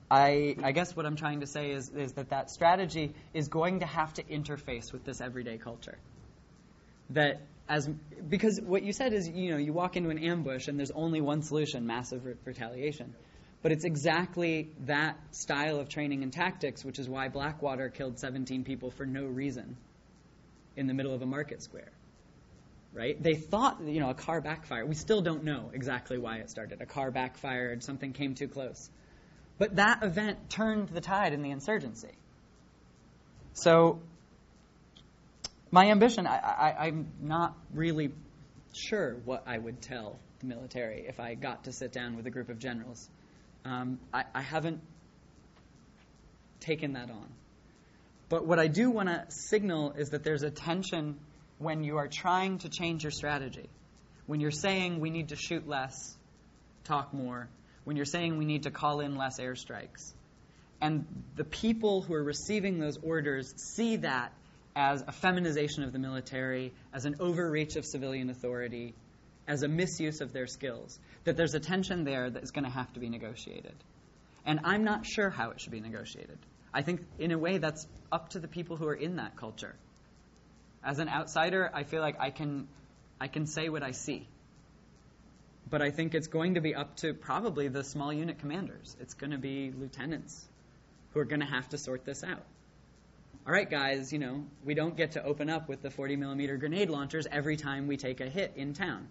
I, I guess what I'm trying to say is, is that that strategy is going to have to interface with this everyday culture. That as because what you said is, you know, you walk into an ambush and there's only one solution, massive re- retaliation. But it's exactly that style of training and tactics, which is why Blackwater killed seventeen people for no reason in the middle of a market square, right? They thought, you know, a car backfired. We still don't know exactly why it started. A car backfired, something came too close. But that event turned the tide in the insurgency. So my ambition, I, I, I'm not really sure what I would tell the military if I got to sit down with a group of generals. Um, I, I haven't taken that on. But what I do want to signal is that there's a tension when you are trying to change your strategy. When you're saying we need to shoot less, talk more. When you're saying we need to call in less airstrikes. And the people who are receiving those orders see that as a feminization of the military, as an overreach of civilian authority, as a misuse of their skills, that there's a tension there that's going to have to be negotiated. And I'm not sure how it should be negotiated. I think, in a way, that's up to the people who are in that culture. As an outsider, I feel like I can, I can say what I see. But I think it's going to be up to probably the small unit commanders. It's going to be lieutenants who are going to have to sort this out. All right, guys, you know, we don't get to open up with the forty millimeter grenade launchers every time we take a hit in town.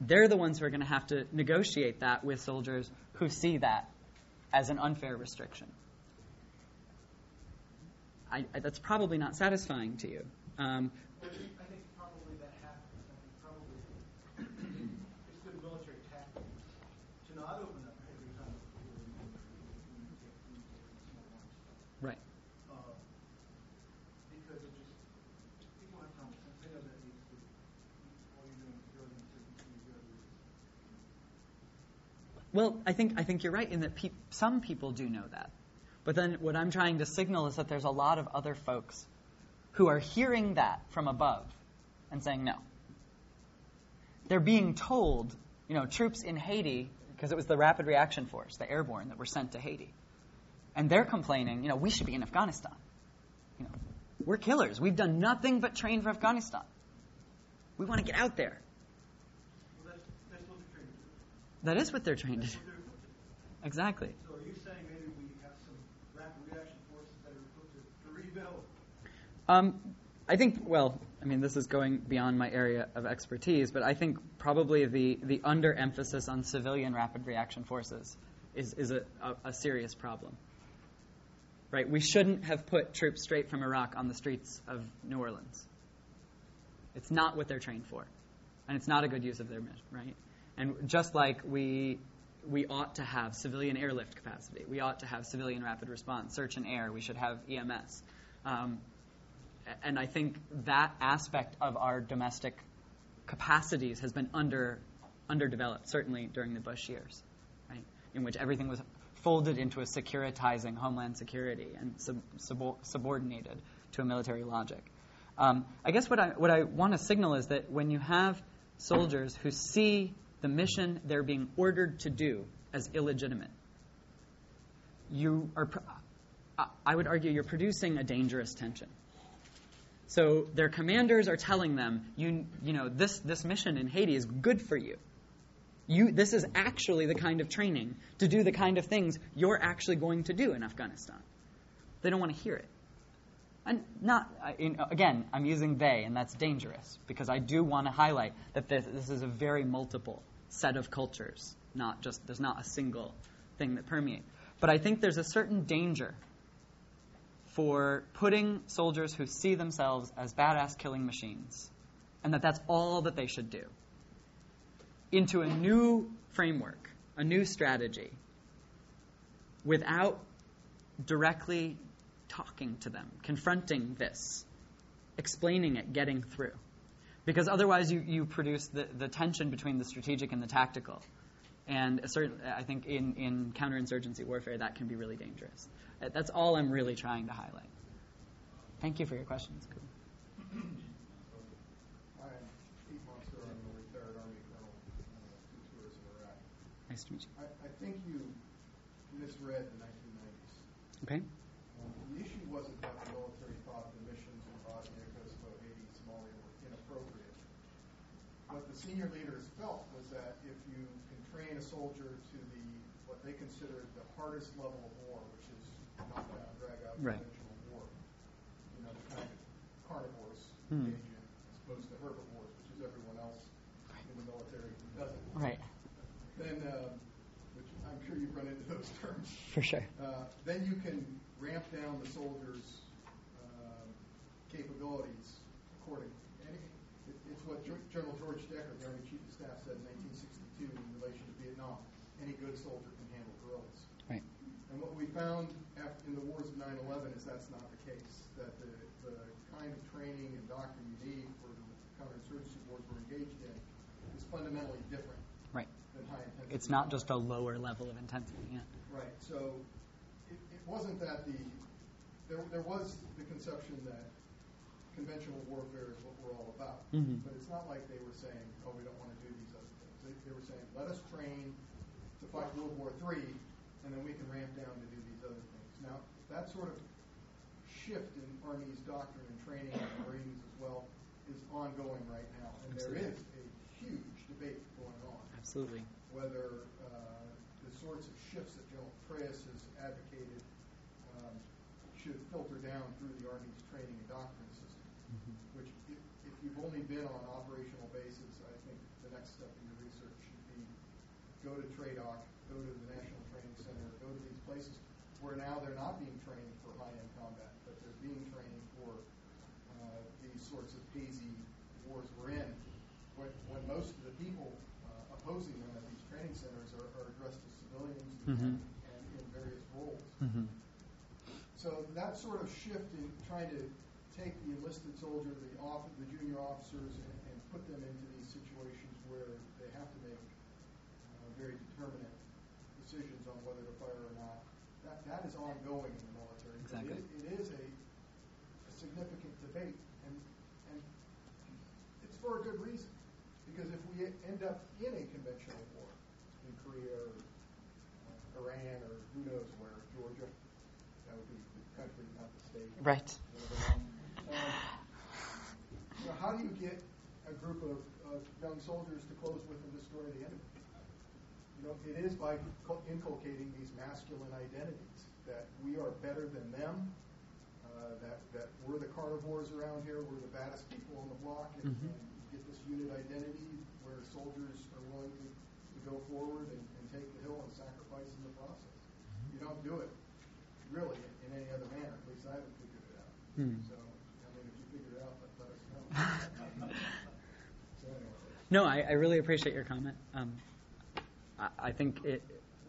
They're the ones who are going to have to negotiate that with soldiers who see that as an unfair restriction. I, I, that's probably not satisfying to you. Um, I think probably that happens. I think probably it's good military tactics to not open up every time. Right. Well, I think I think you're right in that pe- some people do know that. But then what I'm trying to signal is that there's a lot of other folks who are hearing that from above and saying no. They're being told, you know, troops in Haiti, because it was the Rapid Reaction Force, the airborne, that were sent to Haiti. And they're complaining, you know, we should be in Afghanistan. You know, we're killers. We've done nothing but train for Afghanistan. We want to get out there. That is what they're trained to do. Exactly. So are you saying maybe we have some rapid reaction forces that are equipped to, to rebuild? Um, I think, well, I mean, this is going beyond my area of expertise, but I think probably the, the underemphasis on civilian rapid reaction forces is, is a, a, a serious problem. Right? We shouldn't have put troops straight from Iraq on the streets of New Orleans. It's not what they're trained for, and it's not a good use of their mission, right? And just like we we ought to have civilian airlift capacity, we ought to have civilian rapid response, search and air, we should have E M S. Um, and I think that aspect of our domestic capacities has been under underdeveloped, certainly during the Bush years, right? In which everything was folded into a securitizing homeland security and sub, sub, subordinated to a military logic. Um, I guess what I, what I want to signal is that when you have soldiers who see the mission they're being ordered to do as illegitimate, you are, I would argue, you're producing a dangerous tension. So their commanders are telling them, you, you know, this, this mission in Haiti is good for you. You, this is actually the kind of training to do the kind of things you're actually going to do in Afghanistan. They don't want to hear it. And not uh, in, again, I'm using they, and that's dangerous, because I do want to highlight that this, this is a very multiple set of cultures, not just, there's not a single thing that permeates. But I think there's a certain danger for putting soldiers who see themselves as badass killing machines, and that that's all that they should do, into a new framework, a new strategy, without directly talking to them, confronting this, explaining it, getting through. Because otherwise you, you produce the, the tension between the strategic and the tactical. And a certain, I think in, in counterinsurgency warfare, that can be really dangerous. That's all I'm really trying to highlight. Thank you for your questions. Cool. Nice to meet you. I, I think you misread the nineteen nineties. Okay. Um, the issue wasn't that the military thought the missions in Bosnia, Kosovo, Haiti, and Somalia were inappropriate. What the senior leaders felt was that if you can train a soldier to the what they considered the hardest level of war, which is knock down, drag out, right, conventional war, you know, the kind of carnivores hmm. engage in, as opposed to herbivores, which is everyone else in the military who doesn't. Right. Then, uh, which I'm sure you've run into those terms. For sure. Uh, then you can ramp down the soldiers' uh, capabilities accordingly. And it, it's what G- General George Decker, the Army Chief of Staff, said in nineteen sixty-two in relation to Vietnam: any good soldier can handle guerrillas. Right. And what we found after, in the wars of nine eleven, is that's not the case. That the, the kind of training and doctrine you need for the counterinsurgency wars we're engaged in is fundamentally different. Right. It's not just a lower level of intensity. Yeah. Right. So it, it wasn't that the there, there was the conception that conventional warfare is what we're all about, mm-hmm. but it's not like they were saying, "Oh, we don't want to do these other things." They, they were saying, "Let us train to fight World War three, and then we can ramp down to do these other things." Now, that sort of shift in Army's doctrine and training and Marines as well is ongoing right now, and Absolutely. There is a huge debate going on. Absolutely. Whether uh, the sorts of shifts that General Petraeus has advocated um, should filter down through the Army's training and doctrine system, mm-hmm. which if, if you've only been on operational bases, I think the next step in your research should be go to TRADOC, go to the National Training Center, go to these places where now they're not being trained for high-end combat, but they're being trained for uh, these sorts of hazy wars we're in, when, when most of the people opposing them at these training centers are, are addressed as civilians mm-hmm. and, and in various roles. Mm-hmm. So that sort of shift in trying to take the enlisted soldier, the, off, the junior officers, and, and put them into these situations where they have to make uh, very determinate decisions on whether to fire or not, that, that is ongoing in the military. Exactly. It, it is a, a significant debate, and, and it's for a good reason. Because if we end up in a conventional war in Korea or uh, Iran or who knows where, Georgia, that would be the country, not the state. Right. Um, so how do you get a group of, of young soldiers to close with and destroy the enemy? You know, it is by inculcating these masculine identities that we are better than them, uh, that, that we're the carnivores around here, we're the baddest people on the block, and, mm-hmm. and get this unit identity where soldiers are willing to, to go forward and, and take the hill and sacrifice in the process. You don't do it, really, in, in any other manner. At least I haven't figured it out. Hmm. So, I mean, if you figure it out, let, let us know. So anyway, No, I, I really appreciate your comment. Um, I, I think it,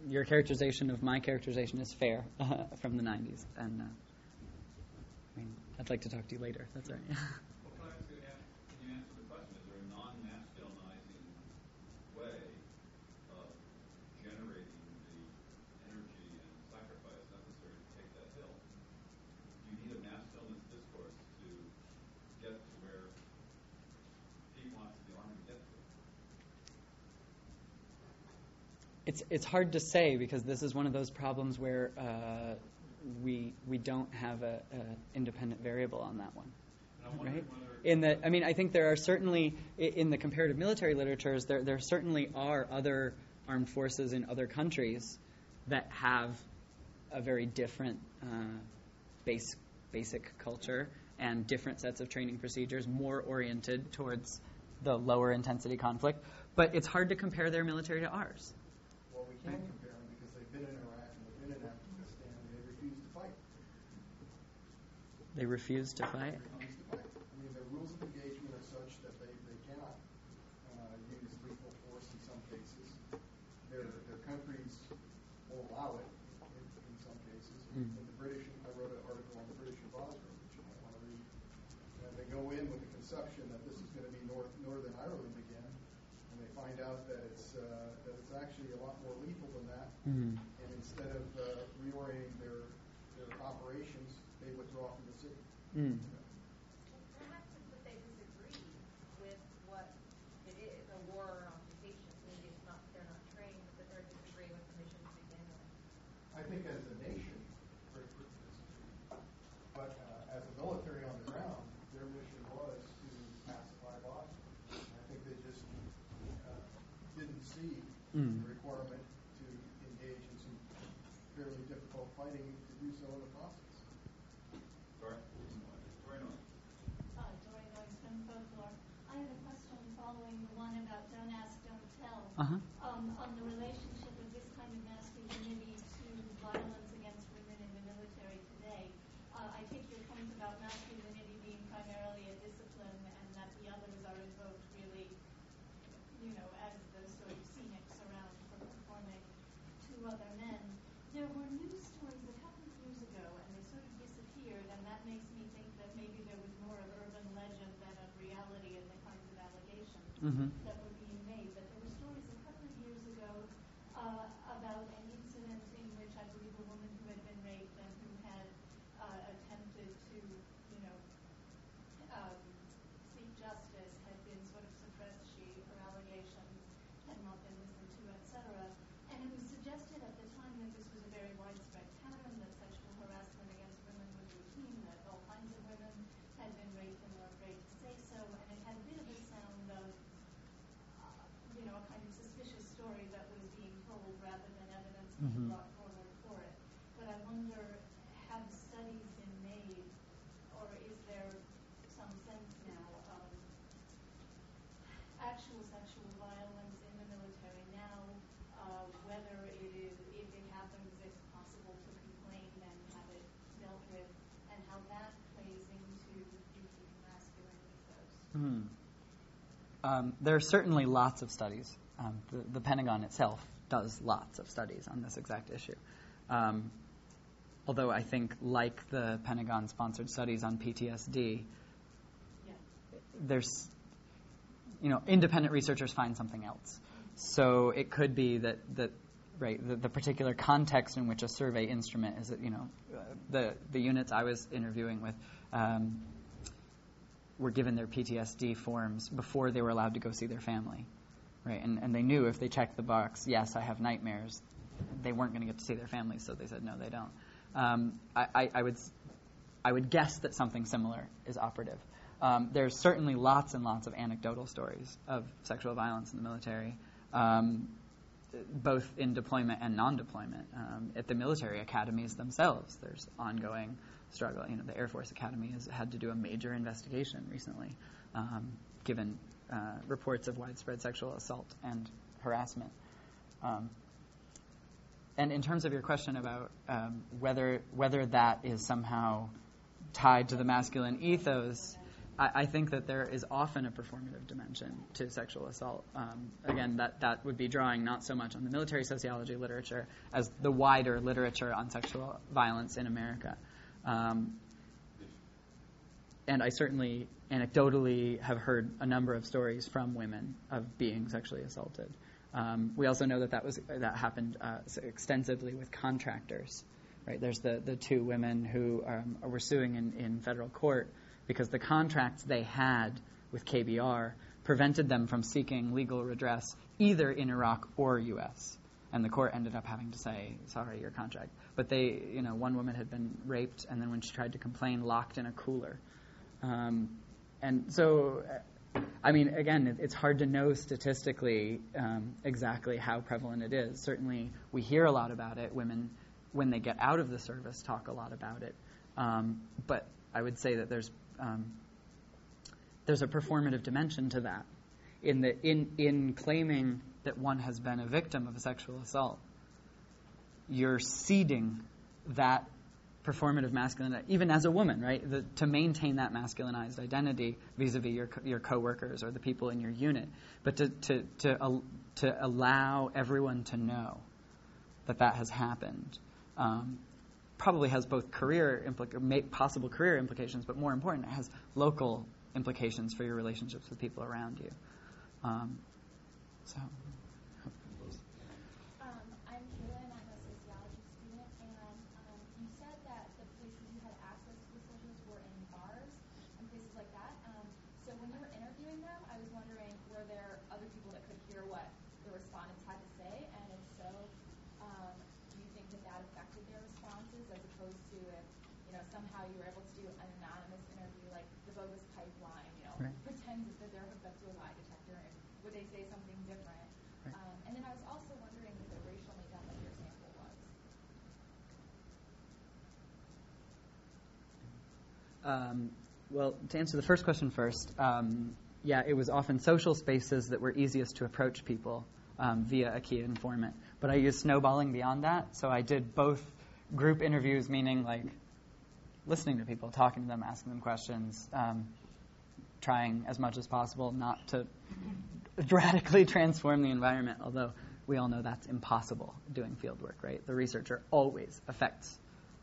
your characterization of my characterization is fair uh, from the nineties. And uh, I mean, I'd like to talk to you later, if that's all right. It's, it's hard to say, because this is one of those problems where uh, we we don't have a, a independent variable on that one, right? In the, I mean, I think there are certainly in the comparative military literatures there there certainly are other armed forces in other countries that have a very different uh, base basic culture and different sets of training procedures, more oriented towards the lower intensity conflict. But it's hard to compare their military to ours. We can compare them because they've been in Iraq and they've been in Afghanistan and they refuse to fight. They refuse to fight? They refuse to fight. I mean, their rules of engagement are such that they, they cannot uh, use lethal force in some cases. Their, their countries will allow it in, in some cases. Mm. And the British, I wrote an article on the British in Bosnia, which you might want to read. And they go in with the conception that this is going to be North, Northern Ireland again, and they find out that it's, uh, that it's actually a lot more lethal than that, mm-hmm. and instead of uh, reorienting their, their operations, they withdraw from the city. Mm. What happens if they disagree with what it is, a war or occupation? Maybe it's not, they're not trained, but they're disagreeing with the mission to begin with. I think as a nation, but uh, as a military on the ground, their mission was to pacify Bosnia. I think they just uh, didn't see mm. the requirement to engage in some fairly difficult fighting to do so in the process. Sorry. Sorry, no. Uh, Dory Noyes from Folklore. I have a question following the one about don't ask, don't tell, uh-huh. um, on the relationship of this kind of masculinity to violence against women in the military today. Uh, I take your point about masculinity being primarily a discipline and that the others are invoked really, you know, as the sort of scenics around for performing to other men. There were news stories that happened years ago, and they sort of disappeared, and that makes me think that maybe there was more of urban legend than of reality in the kinds of allegations mm-hmm. that were being made. But there were stories a couple of years ago uh, about an incident in which I believe a woman who had been raped and who had uh, attempted to, you know, um, seek justice had been sort of suppressed. She, her allegations had not been listened to, et cetera. And it was suggested at the time that this was a very widespread pattern, that sexual harassment against women was routine, that all kinds of women had been raped and were afraid to say so, and it had a bit of a sound of, uh, you know, a kind of suspicious story that was being told rather than evidence being mm-hmm. brought forward for it. But I wonder, have studies been made, or is there some sense now of actual sexual violence in the military now, uh, whether it is, if it happens, it's possible to complain and have it dealt with, and how that plays into keeping masculine ethos? Mm. Um, there are certainly lots of studies. Um, the, the Pentagon itself does lots of studies on this exact issue. Um, although I think, like the Pentagon-sponsored studies on P T S D, yeah. there's you know, independent researchers find something else. So it could be that, that right, the, the particular context in which a survey instrument is, you know, the, the units I was interviewing with um, were given their P T S D forms before they were allowed to go see their family, right? And, and they knew if they checked the box, yes, I have nightmares, they weren't going to get to see their families, so they said, no, they don't. Um, I, I, I, would, I would guess that something similar is operative. Um, there's certainly lots and lots of anecdotal stories of sexual violence in the military, um, both in deployment and non-deployment. Um, at the military academies themselves, there's ongoing struggle. You know, the Air Force Academy has had to do a major investigation recently, um, given uh, reports of widespread sexual assault and harassment. Um, and in terms of your question about um, whether whether that is somehow tied to the masculine ethos. I, I think that there is often a performative dimension to sexual assault. Um, again, that, that would be drawing not so much on the military sociology literature as the wider literature on sexual violence in America. Um, and I certainly anecdotally have heard a number of stories from women of being sexually assaulted. Um, we also know that that, was, that happened uh, extensively with contractors. Right? There's the, the two women who um, were suing in, in federal court because the contracts they had with K B R prevented them from seeking legal redress either in Iraq or U S And the court ended up having to say, sorry, your contract. But they, you know, one woman had been raped, and then when she tried to complain, locked in a cooler. Um, and so, I mean, again, it, it's hard to know statistically um, exactly how prevalent it is. Certainly, we hear a lot about it. Women, when they get out of the service, talk a lot about it. Um, but I would say that there's Um, there's a performative dimension to that, in the in in claiming that one has been a victim of a sexual assault. You're ceding that performative masculine, even as a woman, right? The, to maintain that masculinized identity vis-a-vis your your coworkers or the people in your unit, but to to to uh, to allow everyone to know that that has happened. Um, Probably has both career implica- possible career implications, but more important, it has local implications for your relationships with people around you. Um, so, um, I'm Kayla, and I'm a sociology student. And um, you said that the places you had access to the soldiers were in bars and places like that. Um, so when you were interviewing them, I was wondering, were there other people that could hear what the respondents had to say? And if so, um, do you think that that affected their responses, as opposed to if, you know, somehow you were able to do an anonymous interview like the bogus pipeline, you know, right. pretend that they're hooked up to a lie detector, and would they say something different? Right. Um, and then I was also wondering what the racial makeup of your sample was. Um, well, to answer the first question first, um, yeah, it was often social spaces that were easiest to approach people um, via a key informant. But I used snowballing beyond that, so I did both group interviews, meaning like listening to people, talking to them, asking them questions, um, trying as much as possible not to radically transform the environment, although we all know that's impossible doing field work, right? The researcher always affects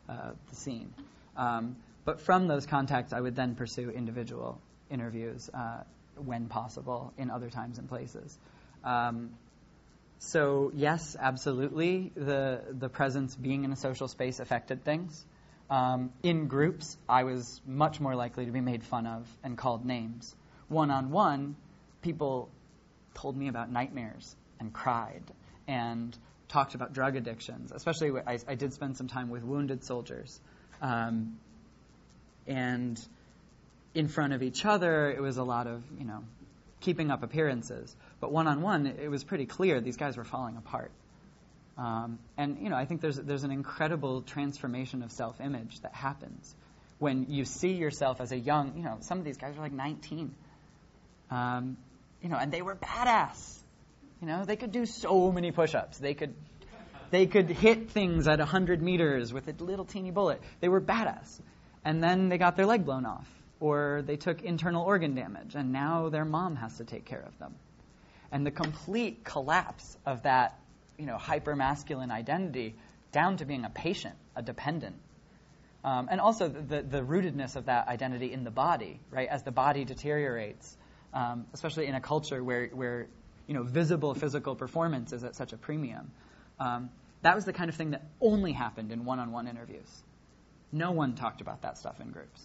uh, the scene. Um, but from those contacts, I would then pursue individual interviews uh, when possible in other times and places. Um, So yes, absolutely, the the presence being in a social space affected things. Um, in groups, I was much more likely to be made fun of and called names. One-on-one, people told me about nightmares and cried and talked about drug addictions. Especially, I, I did spend some time with wounded soldiers, um, and in front of each other, it was a lot of, you know, keeping up appearances. But one-on-one, it was pretty clear these guys were falling apart. Um, and, you know, I think there's there's an incredible transformation of self-image that happens when you see yourself as a young, you know, some of these guys are like nineteen. Um, you know, and they were badass. You know, they could do so many push-ups. They could, they could hit things at one hundred meters with a little teeny bullet. They were badass. And then they got their leg blown off, or they took internal organ damage, and now their mom has to take care of them. And the complete collapse of that, you know, hyper-masculine identity down to being a patient, a dependent. Um, and also the, the rootedness of that identity in the body, right? As the body deteriorates, um, especially in a culture where, where, you know, visible physical performance is at such a premium. Um, that was the kind of thing that only happened in one-on-one interviews. No one talked about that stuff in groups.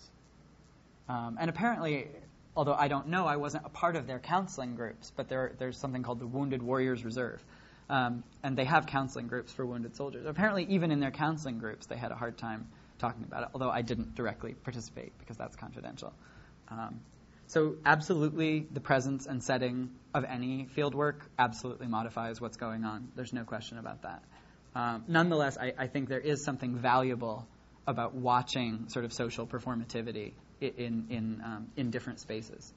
Um, and apparently, although I don't know, I wasn't a part of their counseling groups, but there, there's something called the Wounded Warriors Reserve. Um, and they have counseling groups for wounded soldiers. Apparently, even in their counseling groups, they had a hard time talking about it, although I didn't directly participate because that's confidential. Um, so absolutely, the presence and setting of any field work absolutely modifies what's going on. There's no question about that. Um, nonetheless, I, I think there is something valuable about watching sort of social performativity in in um, in different spaces.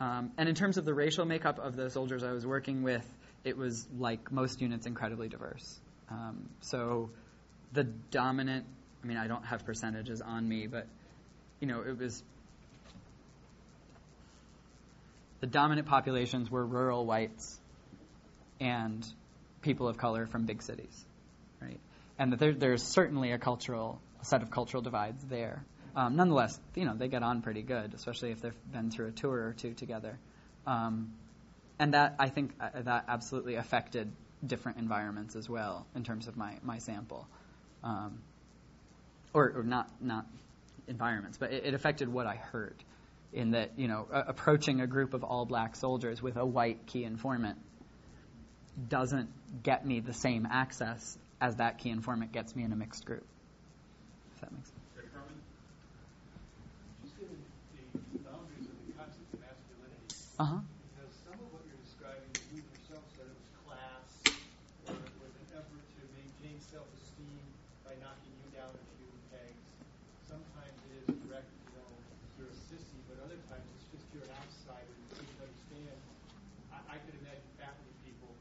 Um, and in terms of the racial makeup of the soldiers I was working with, it was, like most units, incredibly diverse. Um, so the dominant, I mean, I don't have percentages on me, but, you know, it was the dominant populations were rural whites and people of color from big cities, right? And that there, there's certainly a cultural a set of cultural divides there. Um, nonetheless, you know, they get on pretty good, especially if they've been through a tour or two together. Um, and that, I think, uh, that absolutely affected different environments as well in terms of my, my sample. Um, or, or not not environments, but it, it affected what I heard in that, you know, uh, approaching a group of all-black soldiers with a white key informant doesn't get me the same access as that key informant gets me in a mixed group, if that makes sense. Uh-huh. Because some of what you're describing, you yourself said it was class, or it was an effort to maintain self-esteem by knocking you down a few pegs. Sometimes it is direct, you know, you're a sissy, but other times it's just you're an outsider. You didn't understand. I, I could imagine faculty people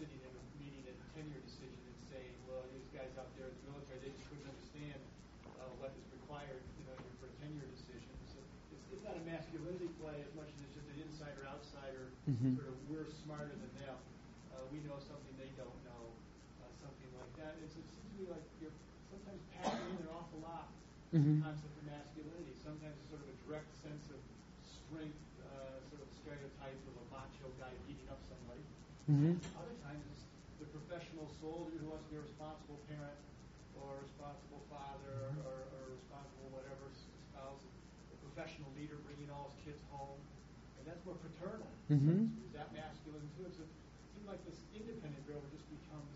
sitting in a meeting at a tenure decision and saying, well, these guys out there in the military, they just couldn't understand uh, what is required, you know, for a tenure decision. So it's, it's not a masculinity play as much as it's just an insider, outsider, mm-hmm. sort of we're smarter than them. Uh, we know something they don't know, uh, something like that. It's, it seems to me like you're sometimes packing in an awful lot mm-hmm. the concept of masculinity. Sometimes it's sort of a direct sense of strength, uh, sort of stereotype of a macho guy beating up somebody. Mm-hmm. Other times it's the professional soldier who wants to be a responsible parent or a responsible father mm-hmm. or, or responsible whatever spouse, the professional leader bringing all his kids home. That's more paternal. Mm-hmm. So is that masculine too? So it seems like this independent drill just becomes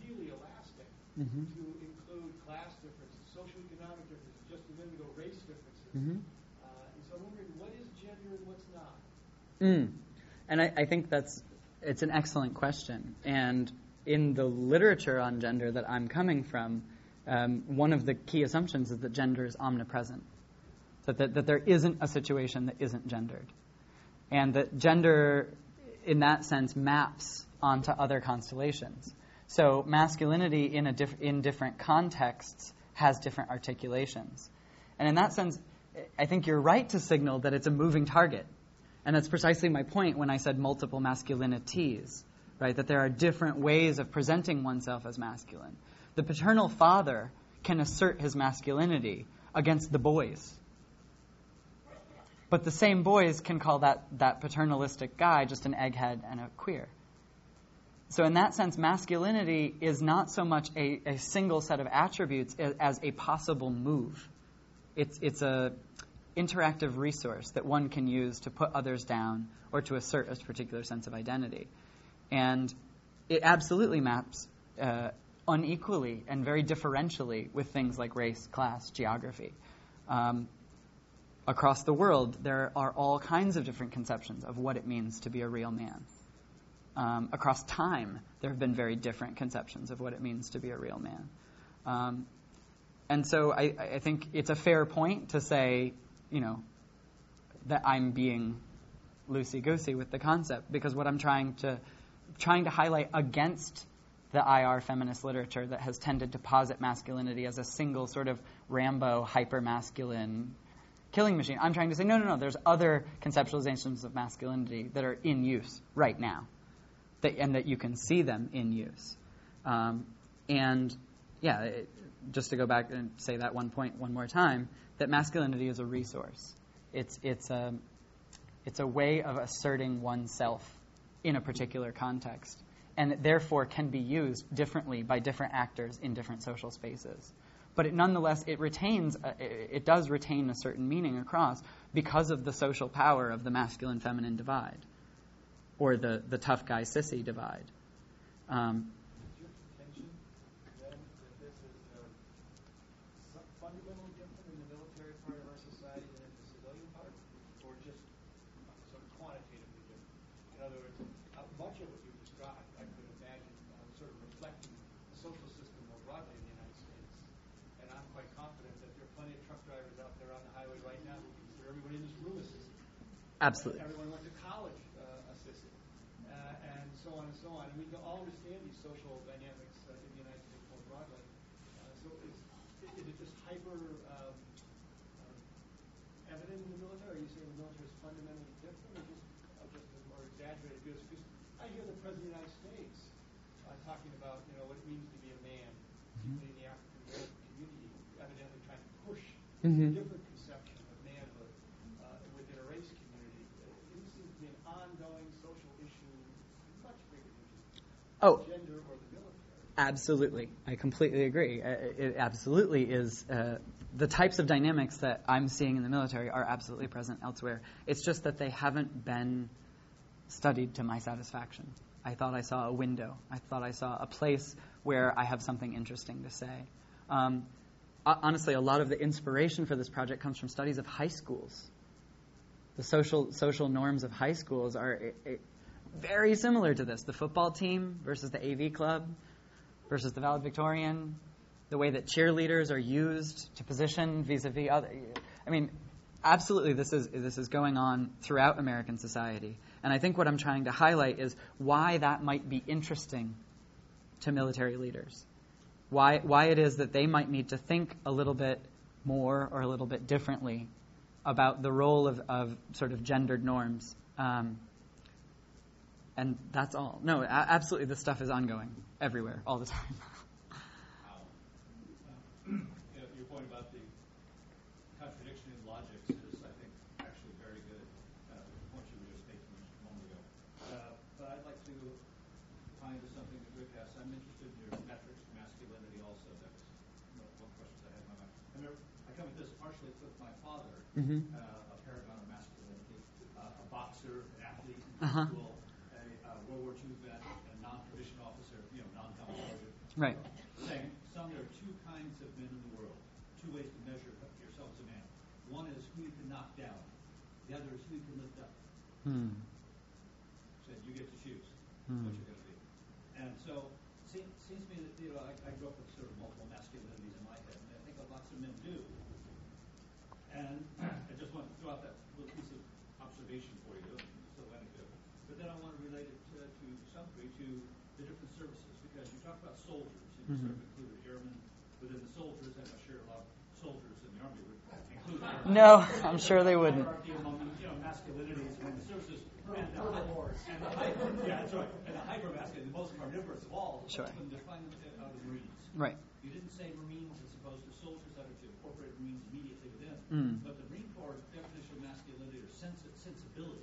really elastic mm-hmm. to include class differences, socioeconomic differences, just a minute ago, race differences. Mm-hmm. Uh, and so I'm wondering, what is gender and what's not? Mm. And I, I think that's it's an excellent question. And in the literature on gender that I'm coming from, um, one of the key assumptions is that gender is omnipresent, so that, that there isn't a situation that isn't gendered. And that gender, in that sense, maps onto other constellations. So masculinity in, a diff- in different contexts has different articulations. And in that sense, I think you're right to signal that it's a moving target. And that's precisely my point when I said multiple masculinities, right? That there are different ways of presenting oneself as masculine. The paternal father can assert his masculinity against the boys. But the same boys can call that, that paternalistic guy just an egghead and a queer. So in that sense, masculinity is not so much a, a single set of attributes as a possible move. It's it's a interactive resource that one can use to put others down or to assert a particular sense of identity. And it absolutely maps uh, unequally and very differentially with things like race, class, geography. Um, Across the world, there are all kinds of different conceptions of what it means to be a real man. Um, across time, there have been very different conceptions of what it means to be a real man. Um, and so I, I think it's a fair point to say, you know, that I'm being loosey-goosey with the concept, because what I'm trying to, trying to highlight against the I R feminist literature that has tended to posit masculinity as a single sort of Rambo, hyper-masculine killing machine. I'm trying to say, no, no, no, there's other conceptualizations of masculinity that are in use right now, that, and that you can see them in use. Um, and, yeah, it, just to go back and say that one point one more time, that masculinity is a resource. It's, it's, a, it's a way of asserting oneself in a particular context, and it therefore can be used differently by different actors in different social spaces. But it, nonetheless, it retains, uh, it, it does retain a certain meaning across because of the social power of the masculine-feminine divide, or the, the tough guy sissy divide. Um, is your contention then that this is uh, fundamentally different in the military part of our society than in the civilian part, or just sort of quantitatively different? In other words, how much of what you described, I could imagine, uh, sort of reflecting the social system more broadly in the United States. And I'm quite confident that there are plenty of truck drivers out there on the highway right now who consider everyone in this room a sissy. Absolutely. Everyone went to college uh, a sissy, uh, and so on and so on. And we can all understand these social dynamics uh, in the United States more broadly. Uh, so is, is it just hyper um, uh, evident in the military? Are you saying the military is fundamentally different, or just a this, because I hear the President of the United States uh, talking about, you know, what it means to be a man, particularly in the African American community, evidently trying to push mm-hmm. a different conception of manhood uh, within a race community. It seems to be an ongoing social issue, much bigger than oh. gender or the military. Absolutely. I completely agree. It absolutely is. Uh, the types of dynamics that I'm seeing in the military are absolutely present elsewhere. It's just that they haven't been studied to my satisfaction. I thought I saw a window. I thought I saw a place where I have something interesting to say. Um, honestly, a lot of the inspiration for this project comes from studies of high schools. The social social norms of high schools are it, it, very similar to this. The football team versus the A V club versus the valedictorian, the way that cheerleaders are used to position vis-a-vis other. I mean, absolutely, this is this is going on throughout American society. And I think what I'm trying to highlight is why that might be interesting to military leaders, why why it is that they might need to think a little bit more or a little bit differently about the role of, of sort of gendered norms. Um, and that's all. No, a- absolutely, this stuff is ongoing. Everywhere, all the time. um, uh, your point about the contradiction in logic is, I think, actually very good. Uh, the point you were just making a moment ago. Uh, but I'd like to find something that Rick asked. I'm interested in your metrics of masculinity also. That's one question that I had in my mind. And there, I come at this partially with my father, mm-hmm. uh, a paragon of masculinity, uh, a boxer, an athlete in uh-huh. school, a uh, World War Two vet, a non-commissioned officer, you know, non-commissioned officer. Right. Saying, some there are two kinds of men in the world, two ways to measure yourself as a man. One is who you can knock down. The other is who you can lift up. Hmm. So you get to choose hmm. what you're going to be. And so it seems to me that, you know, I, I grew up with sort of multiple masculinities in my head, and I think lots of men do. And I just want to throw out that little piece of observation for you. But then I want to relate it to, to some degree to the different services, because you talk about soldiers, and you mm-hmm. sort of include airmen within the soldiers. I'm not sure a lot of soldiers in the Army would include airmen. No, I'm sure they wouldn't. Hierarchy among, you know, masculinities among the services. And the, and the hyper, yeah, that's right. And the hyper-masculine, the most carnivorous of all, sure. when they're finding out of the Marines. Right. You didn't say Marines as opposed to soldiers, that are to incorporate Marines immediately within. Mm. But the Marine Corps' definition of masculinity or sens- sensibility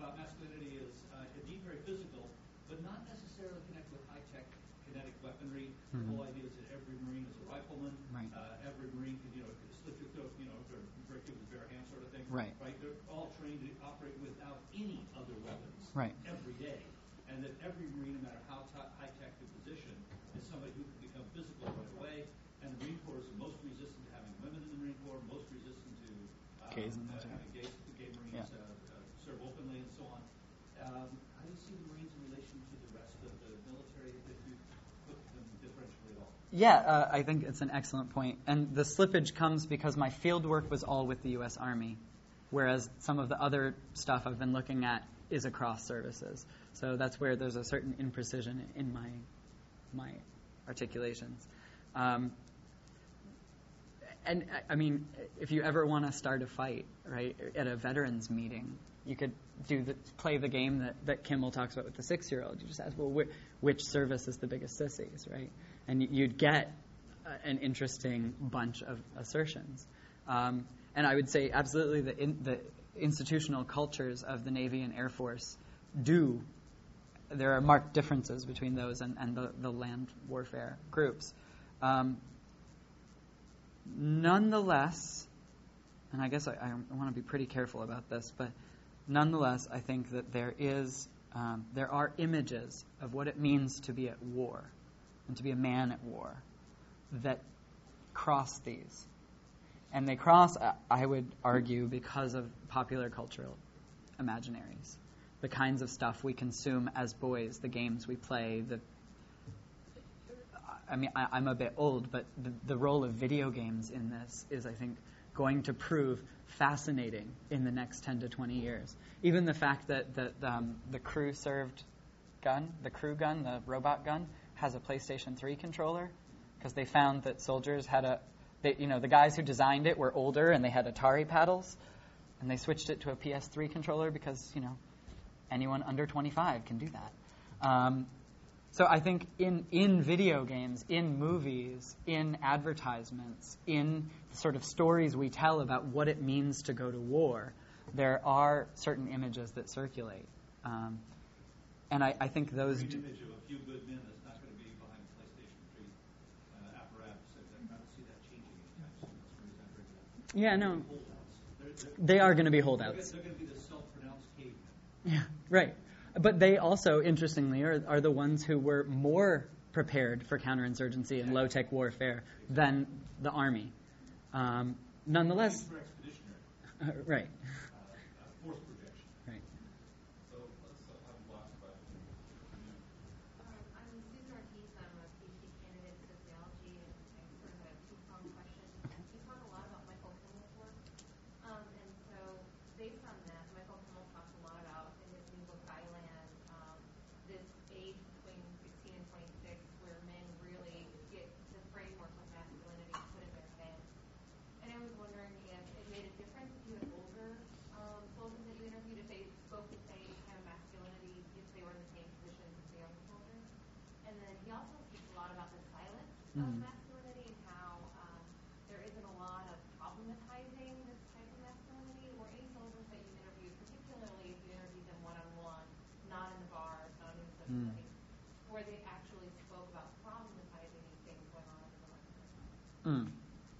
about masculinity is uh, indeed very physical, but not necessarily connected with high-tech kinetic weaponry. Mm-hmm. The whole idea is that every Marine is a rifleman. Right. Uh, every Marine can, you know, slip your throat, you know, or break you with bare hand, sort of thing. Right. Right. They're all trained to operate without any other weapons. Right. Every day, and that every Marine, no matter how t- high-tech the position, is somebody who can become physical right away. And the Marine Corps is most resistant to having women in the Marine Corps, most resistant to uh, gays and uh, having gays, gay Marines. Yeah. Uh, openly and so on. Um, how do you see the Marines in relation to the rest of the military, if you put them differentially at all? Yeah, uh, I think it's an excellent point. And the slippage comes because my field work was all with the U S Army, whereas some of the other stuff I've been looking at is across services. So that's where there's a certain imprecision in my my articulations. Um, and, I mean, if you ever want to start a fight, right, at a veterans meeting, you could do the, play the game that, that Kimmel talks about with the six-year-old. You just ask, well, wh- which service is the biggest sissies, right? And you'd get uh, an interesting bunch of assertions. Um, and I would say absolutely the, in, the institutional cultures of the Navy and Air Force do. There are marked differences between those and, and the, the land warfare groups. Um, nonetheless, and I guess I, I want to be pretty careful about this, but nonetheless, I think that there is, um, there are images of what it means to be at war and to be a man at war that cross these. And they cross, I would argue, because of popular cultural imaginaries, the kinds of stuff we consume as boys, the games we play. The, I mean, I, I'm a bit old, but the, the role of video games in this is, I think, going to prove fascinating in the next ten to twenty years. Even the fact that the, um, the crew-served gun, the crew gun, the robot gun, has a PlayStation three controller, because they found that soldiers had a, they, you know, the guys who designed it were older and they had Atari paddles, and they switched it to a P S three controller because, you know, anyone under twenty-five can do that. Um, so I think in, in video games, in movies, in advertisements, in the sort of stories we tell about what it means to go to war, there are certain images that circulate. Um, and I, I think those... An image of a few good men that's not going to be behind PlayStation three uh, apparatus. I don't see that changing anytime soon. Yeah, no. They are going to be holdouts. They're going to be the self-pronounced cavemen. Yeah, right. But they also, interestingly, are, are the ones who were more prepared for counterinsurgency and low-tech warfare than the Army. Um, nonetheless... Uh, right.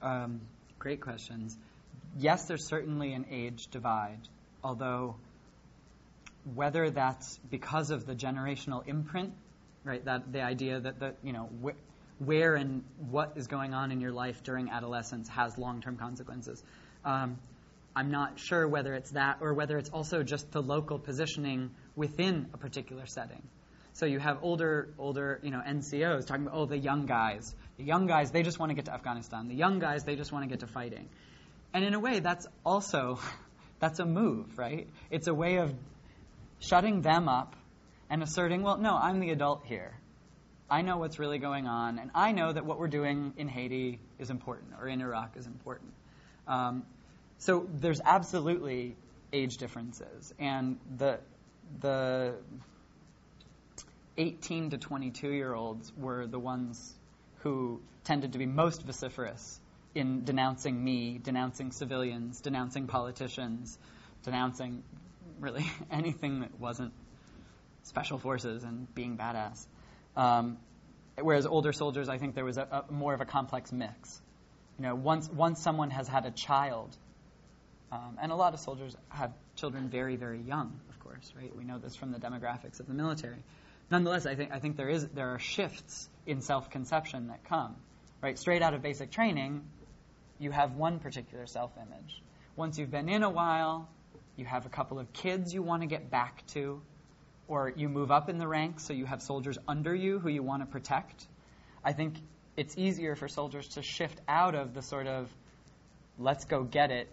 Um, great questions. Yes, there's certainly an age divide, although whether that's because of the generational imprint, right, that the idea that the, you know, wh- where and what is going on in your life during adolescence has long-term consequences. Um, I'm not sure whether it's that or whether it's also just the local positioning within a particular setting. So you have older, older, you know, N C Os talking about, oh, the young guys. The young guys, they just want to get to Afghanistan. The young guys, they just want to get to fighting. And in a way, that's also, that's a move, right? It's a way of shutting them up and asserting, well, no, I'm the adult here. I know what's really going on, and I know that what we're doing in Haiti is important, or in Iraq is important. Um, so there's absolutely age differences. And the the... eighteen to twenty-two-year-olds were the ones who tended to be most vociferous in denouncing me, denouncing civilians, denouncing politicians, denouncing really anything that wasn't special forces and being badass. Um, whereas older soldiers, I think there was a, a more of a complex mix. You know, once once someone has had a child, um, and a lot of soldiers have children very, very young, of course, right? We know this from the demographics of the military. Nonetheless, I think I think there is there are shifts in self-conception that come, right? Straight out of basic training, you have one particular self-image. Once you've been in a while, you have a couple of kids you want to get back to, or you move up in the ranks, so you have soldiers under you who you want to protect. I think it's easier for soldiers to shift out of the sort of let's go get it,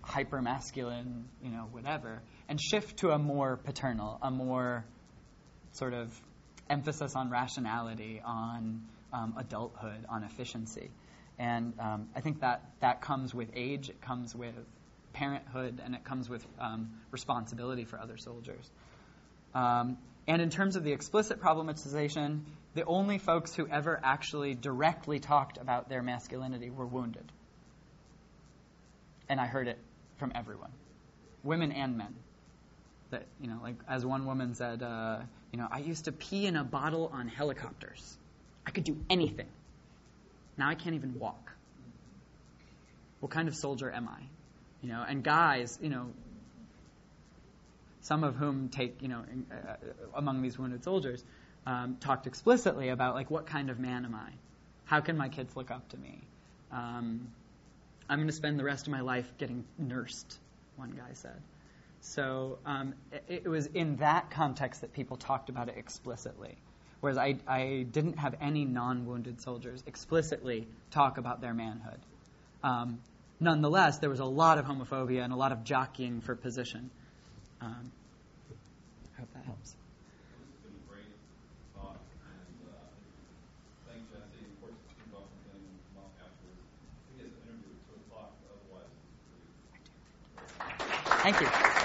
hyper-masculine, you know, whatever, and shift to a more paternal, a more sort of emphasis on rationality, on um, adulthood, on efficiency. And um, I think that, that comes with age, it comes with parenthood, and it comes with um, responsibility for other soldiers. Um, and in terms of the explicit problematization, the only folks who ever actually directly talked about their masculinity were wounded. And I heard it from everyone, women and men. That, you know, like as one woman said, uh, you know, I used to pee in a bottle on helicopters. I could do anything. Now I can't even walk. What kind of soldier am I? You know, and guys, you know, some of whom take, you know, in, uh, among these wounded soldiers, um, talked explicitly about like, what kind of man am I? How can my kids look up to me? Um, I'm going to spend the rest of my life getting nursed, one guy said. So um, it, it was in that context that people talked about it explicitly, whereas I, I didn't have any non-wounded soldiers explicitly talk about their manhood. Um, nonetheless, there was a lot of homophobia and a lot of jockeying for position. Um, I hope that helps. Thank you.